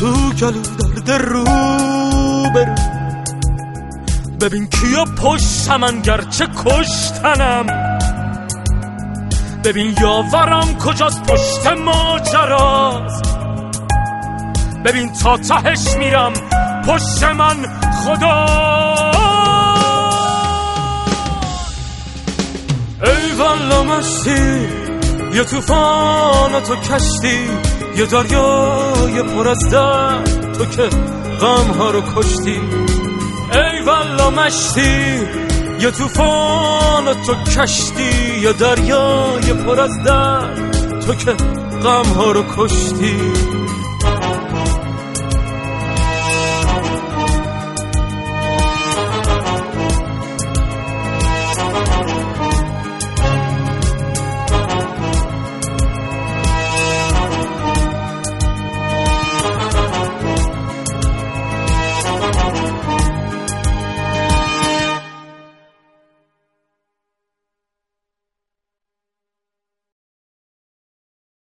تو گلو درد رو برو، ببین کیا پشت من گرچه کشتنم، ببین یاورم کجاست پشت ماجراست، ببین تا تهش میرم پشت من خدا. ای والا مشتی یه توفان تو کشتی، یه دریای پر از درد تو که غمها رو کشتی. ای والا مشتی یه توفان تو کشتی، یه دریای پر از درد تو که غمها رو کشتی.